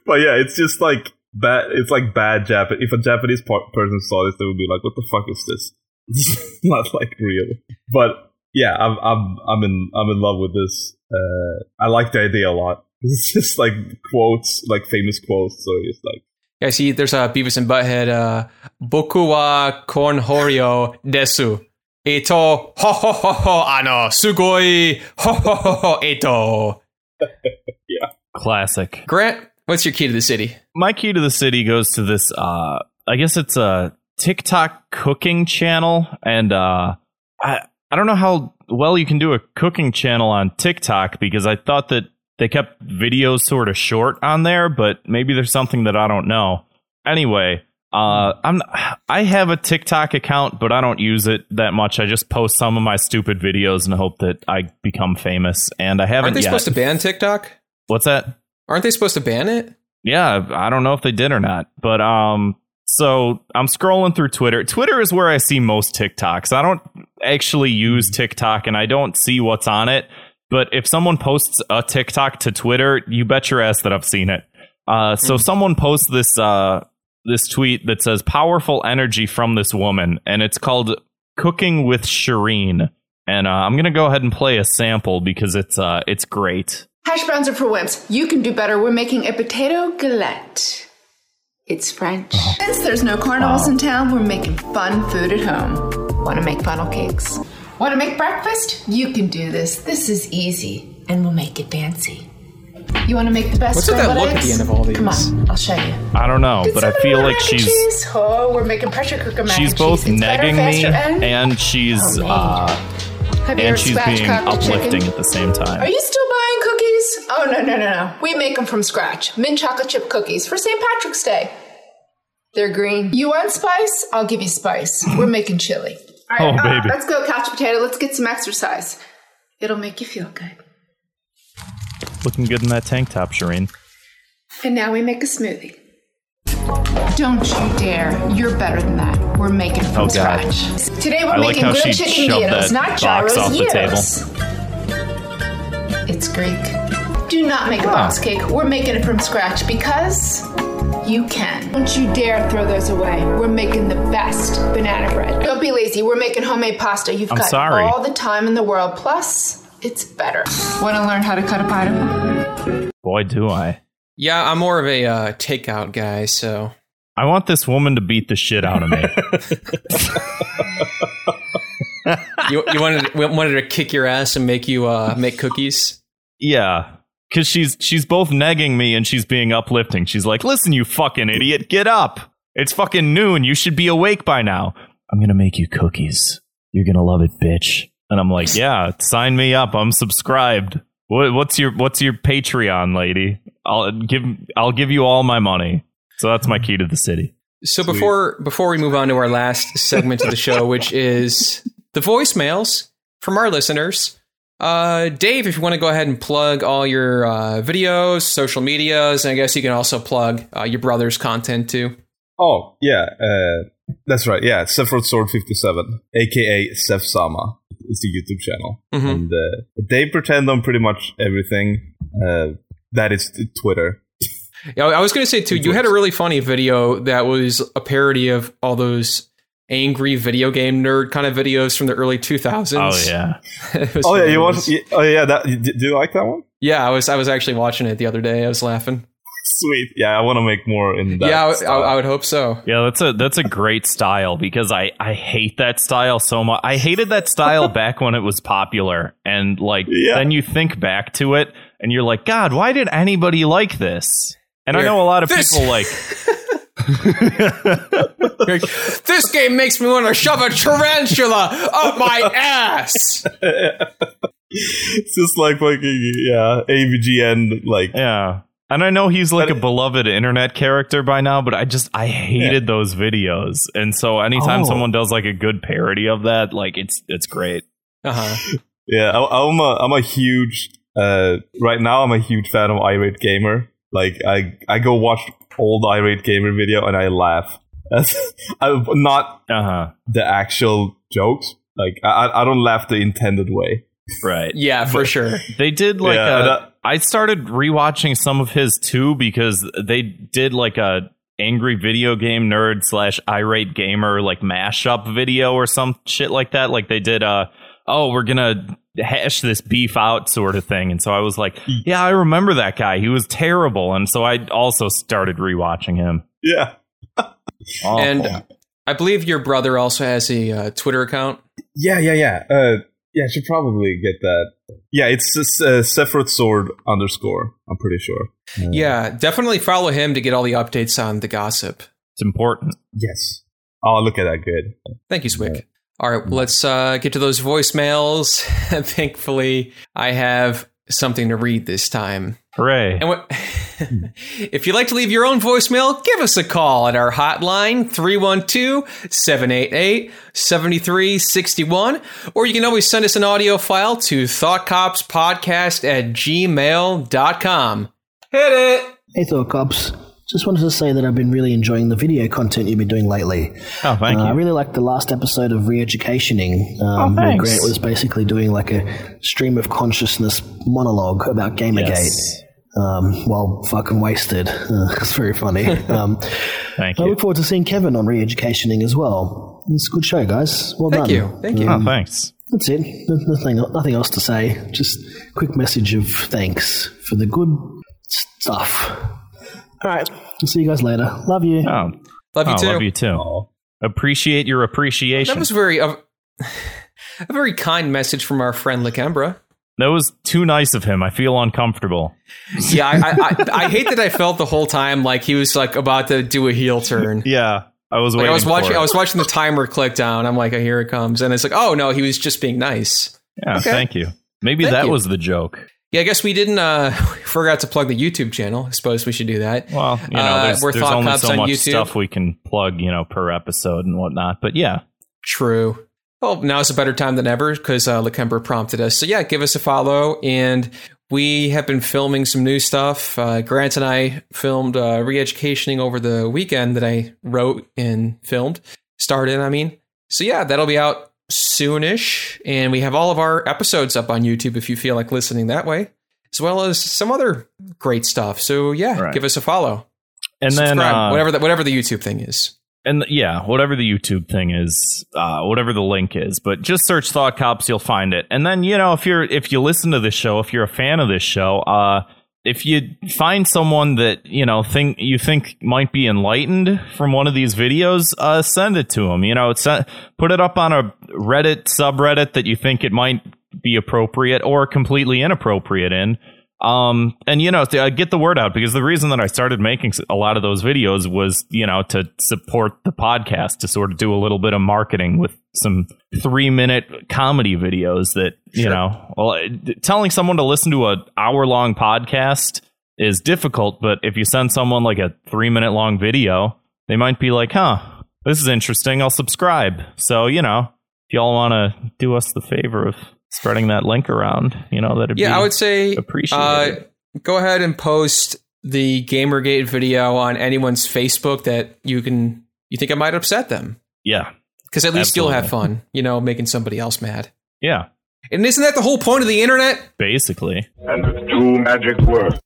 But yeah, it's just like bad. It's like bad Japanese. If a Japanese par- person saw this, they would be like, "What the fuck is this?" It's not like real. But yeah, I'm I'm I'm in I'm in love with this. Uh, I like the idea a lot. It's just like quotes, like famous quotes. So it's like, yeah. See, there's a Beavis and Butthead. Uh, Boku wa konhorio desu. Eto ho ho ho ho ano sugoi ho ho ho ho eto. Yeah. Classic. Grant, what's your key to the city? My key to the city goes to this, uh, I guess it's a TikTok cooking channel. And uh, I, I don't know how well you can do a cooking channel on TikTok, because I thought that they kept videos sort of short on there, but maybe there's something that I don't know. Anyway, uh, I'm, I have a TikTok account, but I don't use it that much. I just post some of my stupid videos and hope that I become famous. And I haven't Aren't they yet. Supposed to ban TikTok? What's that? Aren't they supposed to ban it? Yeah, I don't know if they did or not. But um, so I'm scrolling through Twitter. Twitter is where I see most TikToks. I don't actually use TikTok and I don't see what's on it. But if someone posts a TikTok to Twitter, you bet your ass that I've seen it. Uh, so mm-hmm. someone posts this uh, this tweet that says powerful energy from this woman. And it's called Cooking with Shireen. And uh, I'm going to go ahead and play a sample because it's uh, it's great. Hash browns are for wimps. You can do better. We're making a potato galette. It's French. Oh. Since there's no carnivals wow. in town, we're making fun food at home. Want to make funnel cakes? Want to make breakfast? You can do this. This is easy, and we'll make it fancy. You want to make the best? What's with that look at the end of all these? Come on, I'll show you. I don't know, Did but I feel like she's. Cheese? Oh, we're making pressure cooker mac She's and both cheese. negging me, and, and she's oh, uh, and she's being uplifting chicken? At the same time. Are you still buying cookies? Oh, no, no, no, no. We make them from scratch. Mint chocolate chip cookies for Saint Patrick's Day. They're green. You want spice? I'll give you spice. We're making chili. All right, oh, baby. Uh, let's go, couch potato. Let's get some exercise. It'll make you feel good. Looking good in that tank top, Shireen. And now we make a smoothie. Don't you dare. You're better than that. We're making it from oh, scratch. God. Today we're I making like grilled chicken noodles, not gyros, off the table. It's Greek. Do not make a box cake. We're making it from scratch because you can. Don't you dare throw those away. We're making the best banana bread. Don't be lazy. We're making homemade pasta. You've I'm got sorry. all the time in the world. Plus, it's better. Want to learn how to cut a pita? Boy, do I. Yeah, I'm more of a uh, takeout guy, so. I want this woman to beat the shit out of me. you you wanted, wanted her to kick your ass and make you uh, make cookies? Yeah. Because she's she's both negging me and she's being uplifting. She's like, listen, you fucking idiot, get up. It's fucking noon. You should be awake by now. I'm going to make you cookies. You're going to love it, bitch. And I'm like, yeah, sign me up. I'm subscribed. What, what's your what's your Patreon, lady? I'll give I'll give you all my money. So that's my key to the city. So Sweet. before before we move on to our last segment of the show, which is the voicemails from our listeners. Uh, Dave, if you want to go ahead and plug all your uh, videos, social medias, and I guess you can also plug uh, your brother's content too. Oh, yeah. Uh, that's right. Yeah. Sephiroth Sword fifty-seven, a k a. Seph Sama. It's the YouTube channel. Mm-hmm. And uh, Dave Pretendo on pretty much everything. Uh, that is Twitter. Yeah, I was going to say, too, you had a really funny video that was a parody of all those angry video game nerd kind of videos from the early two thousands. Oh yeah, oh yeah, you watched, oh yeah. That, do you like that one? Yeah, I was I was actually watching it the other day. I was laughing. Sweet. Yeah, I want to make more in that. Yeah, I, w- I would hope so. Yeah, that's a that's a great style because I, I hate that style so much. I hated that style back when it was popular. And like yeah. then you think back to it and you're like, God, why did anybody like this? And Here. I know a lot of this. people like this game makes me want to shove a tarantula up my ass. It's just like fucking yeah, A V G N like yeah. And I know he's like a beloved internet character by now, but I just, I hated yeah. those videos. And so anytime oh. someone does like a good parody of that, like it's, it's great. Uh-huh. Yeah. I, I'm a, I'm a huge, uh, right now I'm a huge fan of Irate Gamer. Like I, I go watch old Irate Gamer video and I laugh. I, not uh-huh. the actual jokes. Like I, I don't laugh the intended way. Right. Yeah, for but sure. They did like yeah, a... That, I started rewatching some of his too because they did like a angry video game nerd slash irate gamer like mashup video or some shit like that. Like they did a, oh, we're going to hash this beef out sort of thing. And so I was like, yeah, I remember that guy. He was terrible. And so I also started rewatching him. Yeah. oh. And I believe your brother also has a uh, Twitter account. Yeah, yeah, yeah. Uh, yeah, I should probably get that. Yeah, it's uh, Sephiroth Sword underscore, I'm pretty sure. Uh, yeah, definitely follow him to get all the updates on the gossip. It's important. Yes. Oh, look at that. Good. Thank you, Swick. Yeah. All right, let's uh, get to those voicemails. Thankfully, I have something to read this time. Hooray. And what, if you'd like to leave your own voicemail, give us a call at our hotline, three one two, seven eight eight, seven three six one. Or you can always send us an audio file to thoughtcopspodcast at gmail dot com. Hit it! Hey, Thought Cops. Just wanted to say that I've been really enjoying the video content you've been doing lately. Oh, thank uh, you. I really liked the last episode of Re-Educationing. Um, oh, where Grant was basically doing like a stream of consciousness monologue about Gamergate yes. um, while fucking wasted. Uh, it's very funny. um, thank I you. I look forward to seeing Kevin on Re-Educationing as well. It's a good show, guys. Well thank done. Thank you. Thank you. Um, oh, thanks. That's it. Nothing, nothing else to say. Just a quick message of thanks for the good stuff. All right. I'll see you guys later. Love you. Oh. Love you oh, too. Love you too. Oh. Appreciate your appreciation. That was very uh, a very kind message from our friend Lakembra. That was too nice of him. I feel uncomfortable. Yeah, I, I, I, I hate that I felt the whole time like he was like about to do a heel turn. Yeah, I was waiting. Like, I was watching. For it. I was watching the timer click down. I'm like, oh, here it comes, and it's like, oh no, he was just being nice. Yeah, okay. Thank you. Maybe thank that you. Was the joke. Yeah, I guess we didn't uh, we forgot to plug the YouTube channel. I suppose we should do that. Well, you know, there's, uh, there's only so on much YouTube. Stuff we can plug, you know, per episode and whatnot. But yeah, true. Well, now's a better time than ever because uh, Lakemba prompted us. So yeah, give us a follow. And we have been filming some new stuff. Uh, Grant and I filmed uh, Re-Educationing over the weekend that I wrote and filmed, starred in, I mean. So yeah, that'll be out soonish, and we have all of our episodes up on YouTube if you feel like listening that way, as well as some other great stuff. So yeah, right. Give us a follow, and subscribe, then uh, whatever the, whatever the YouTube thing is, and the, yeah, whatever the YouTube thing is, uh, whatever the link is. But just search Thought Cops, you'll find it. And then you know if you're if you listen to this show, if you're a fan of this show, uh, if you find someone that you know think you think might be enlightened from one of these videos, uh, send it to them. You know, it's uh, put it up on a Reddit subreddit that you think it might be appropriate or completely inappropriate in. Um, and, you know, get the word out, because the reason that I started making a lot of those videos was, you know, to support the podcast, to sort of do a little bit of marketing with some three minute comedy videos that, you sure. know, well, telling someone to listen to an hour long podcast is difficult. But if you send someone like a three minute long video, they might be like, huh, this is interesting. I'll subscribe. So, you know, if y'all want to do us the favor of spreading that link around, you know, that'd yeah, be I would say, appreciated. Uh, go ahead and post the Gamergate video on anyone's Facebook that you can, you think it might upset them. Yeah. Because at least absolutely. You'll have fun, you know, making somebody else mad. Yeah. And isn't that the whole point of the internet? Basically. And with two magic words.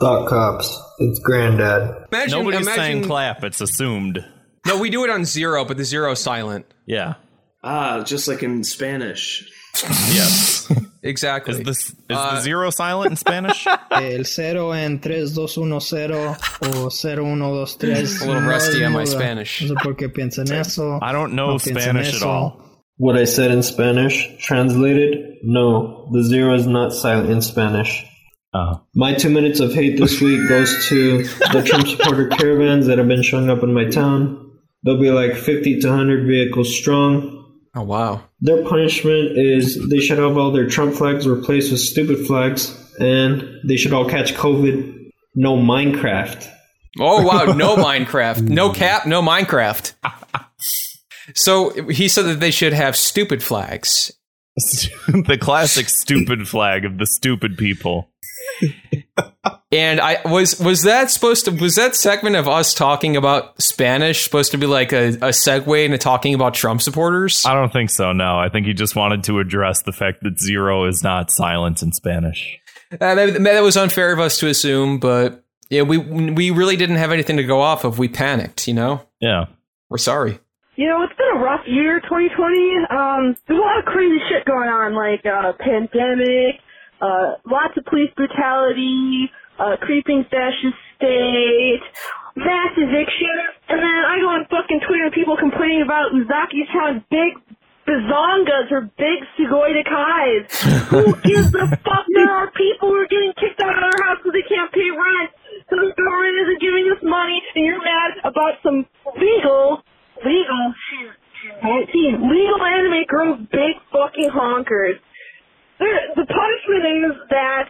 Thought Cops. It's granddad. Imagine, Nobody's imagine, saying clap. It's assumed. No, we do it on zero, but the zero is silent. Yeah. Ah, just like in Spanish. Yes. Yes, exactly. Is, this, is uh, the zero silent in Spanish? El cero en tres, dos, uno, cero, o cero, uno, dos, tres. A little rusty on my Spanish. I don't know Spanish at all. What I said in Spanish, translated, no, the zero is not silent in Spanish. Oh. My two minutes of hate this week goes to the Trump supporter caravans that have been showing up in my town. They'll be like fifty to one hundred vehicles strong. Oh, wow. Their punishment is they should have all their Trump flags replaced with stupid flags, and they should all catch COVID. No Minecraft. Oh, wow. No Minecraft. No cap, no Minecraft. So he said that they should have stupid flags. The classic stupid flag of the stupid people. And I was was that supposed to was that segment of us talking about Spanish supposed to be like a, a segue into talking about Trump supporters? I don't think so. No, I think he just wanted to address the fact that zero is not silent in Spanish. Uh, that, that was unfair of us to assume, but yeah, we we really didn't have anything to go off of. We panicked, you know. Yeah, we're sorry. You know, it's been a rough year, twenty twenty. Um, there's a lot of crazy shit going on, like uh, pandemic. Uh, lots of police brutality, uh, creeping fascist state, mass eviction, and then I go on fucking Twitter and people complaining about Uzaki-chan's big bazongas or big sugoi-dakais. Who gives a fuck? There are people who are getting kicked out of their house because they can't pay rent, so the government isn't giving us money, and you're mad about some legal, legal, geez, legal anime girls, big fucking honkers. The punishment is that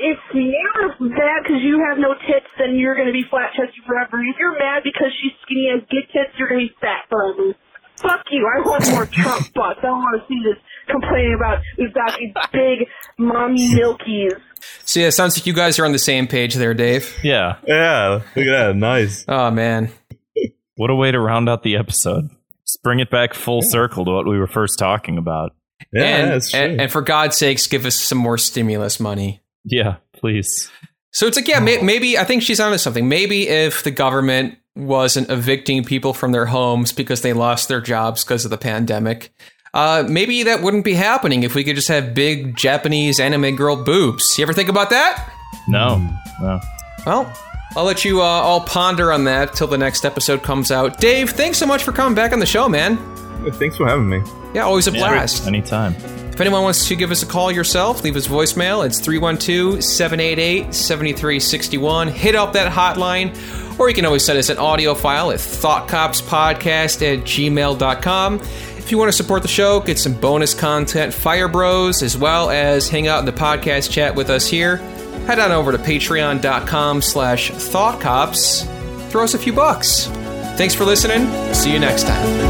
if you're mad because you have no tits, then you're going to be flat-chested forever. If you're mad because she's skinny and has good tits, you're going to be fat forever. Fuck you. I want more Trump butts. I don't want to see this complaining about exactly big mommy milkies. So, yeah, it sounds like you guys are on the same page there, Dave. Yeah. Yeah. Look at that. Nice. Oh, man. What a way to round out the episode. Just bring it back full circle to what we were first talking about. Yeah, and, that's true. And, and for God's sakes, give us some more stimulus money. Yeah, please. So it's like, yeah, may, maybe I think she's onto something. Maybe if the government wasn't evicting people from their homes because they lost their jobs because of the pandemic, uh, maybe that wouldn't be happening if we could just have big Japanese anime girl boobs. You ever think about that? No, no. Well, I'll let you uh, all ponder on that till the next episode comes out. Dave, thanks so much for coming back on the show, man. Thanks for having me. Yeah, always a blast. Yeah, anytime. If anyone wants to give us a call yourself, leave us voicemail. It's three one two, seven eight eight, seven three six one. Hit up that hotline. Or you can always send us an audio file at thoughtcopspodcast at gmail dot com. If you want to support the show, get some bonus content, Fire Bros, as well as hang out in the podcast chat with us here, head on over to patreon dot com slash thoughtcops. Throw us a few bucks. Thanks for listening. See you next time.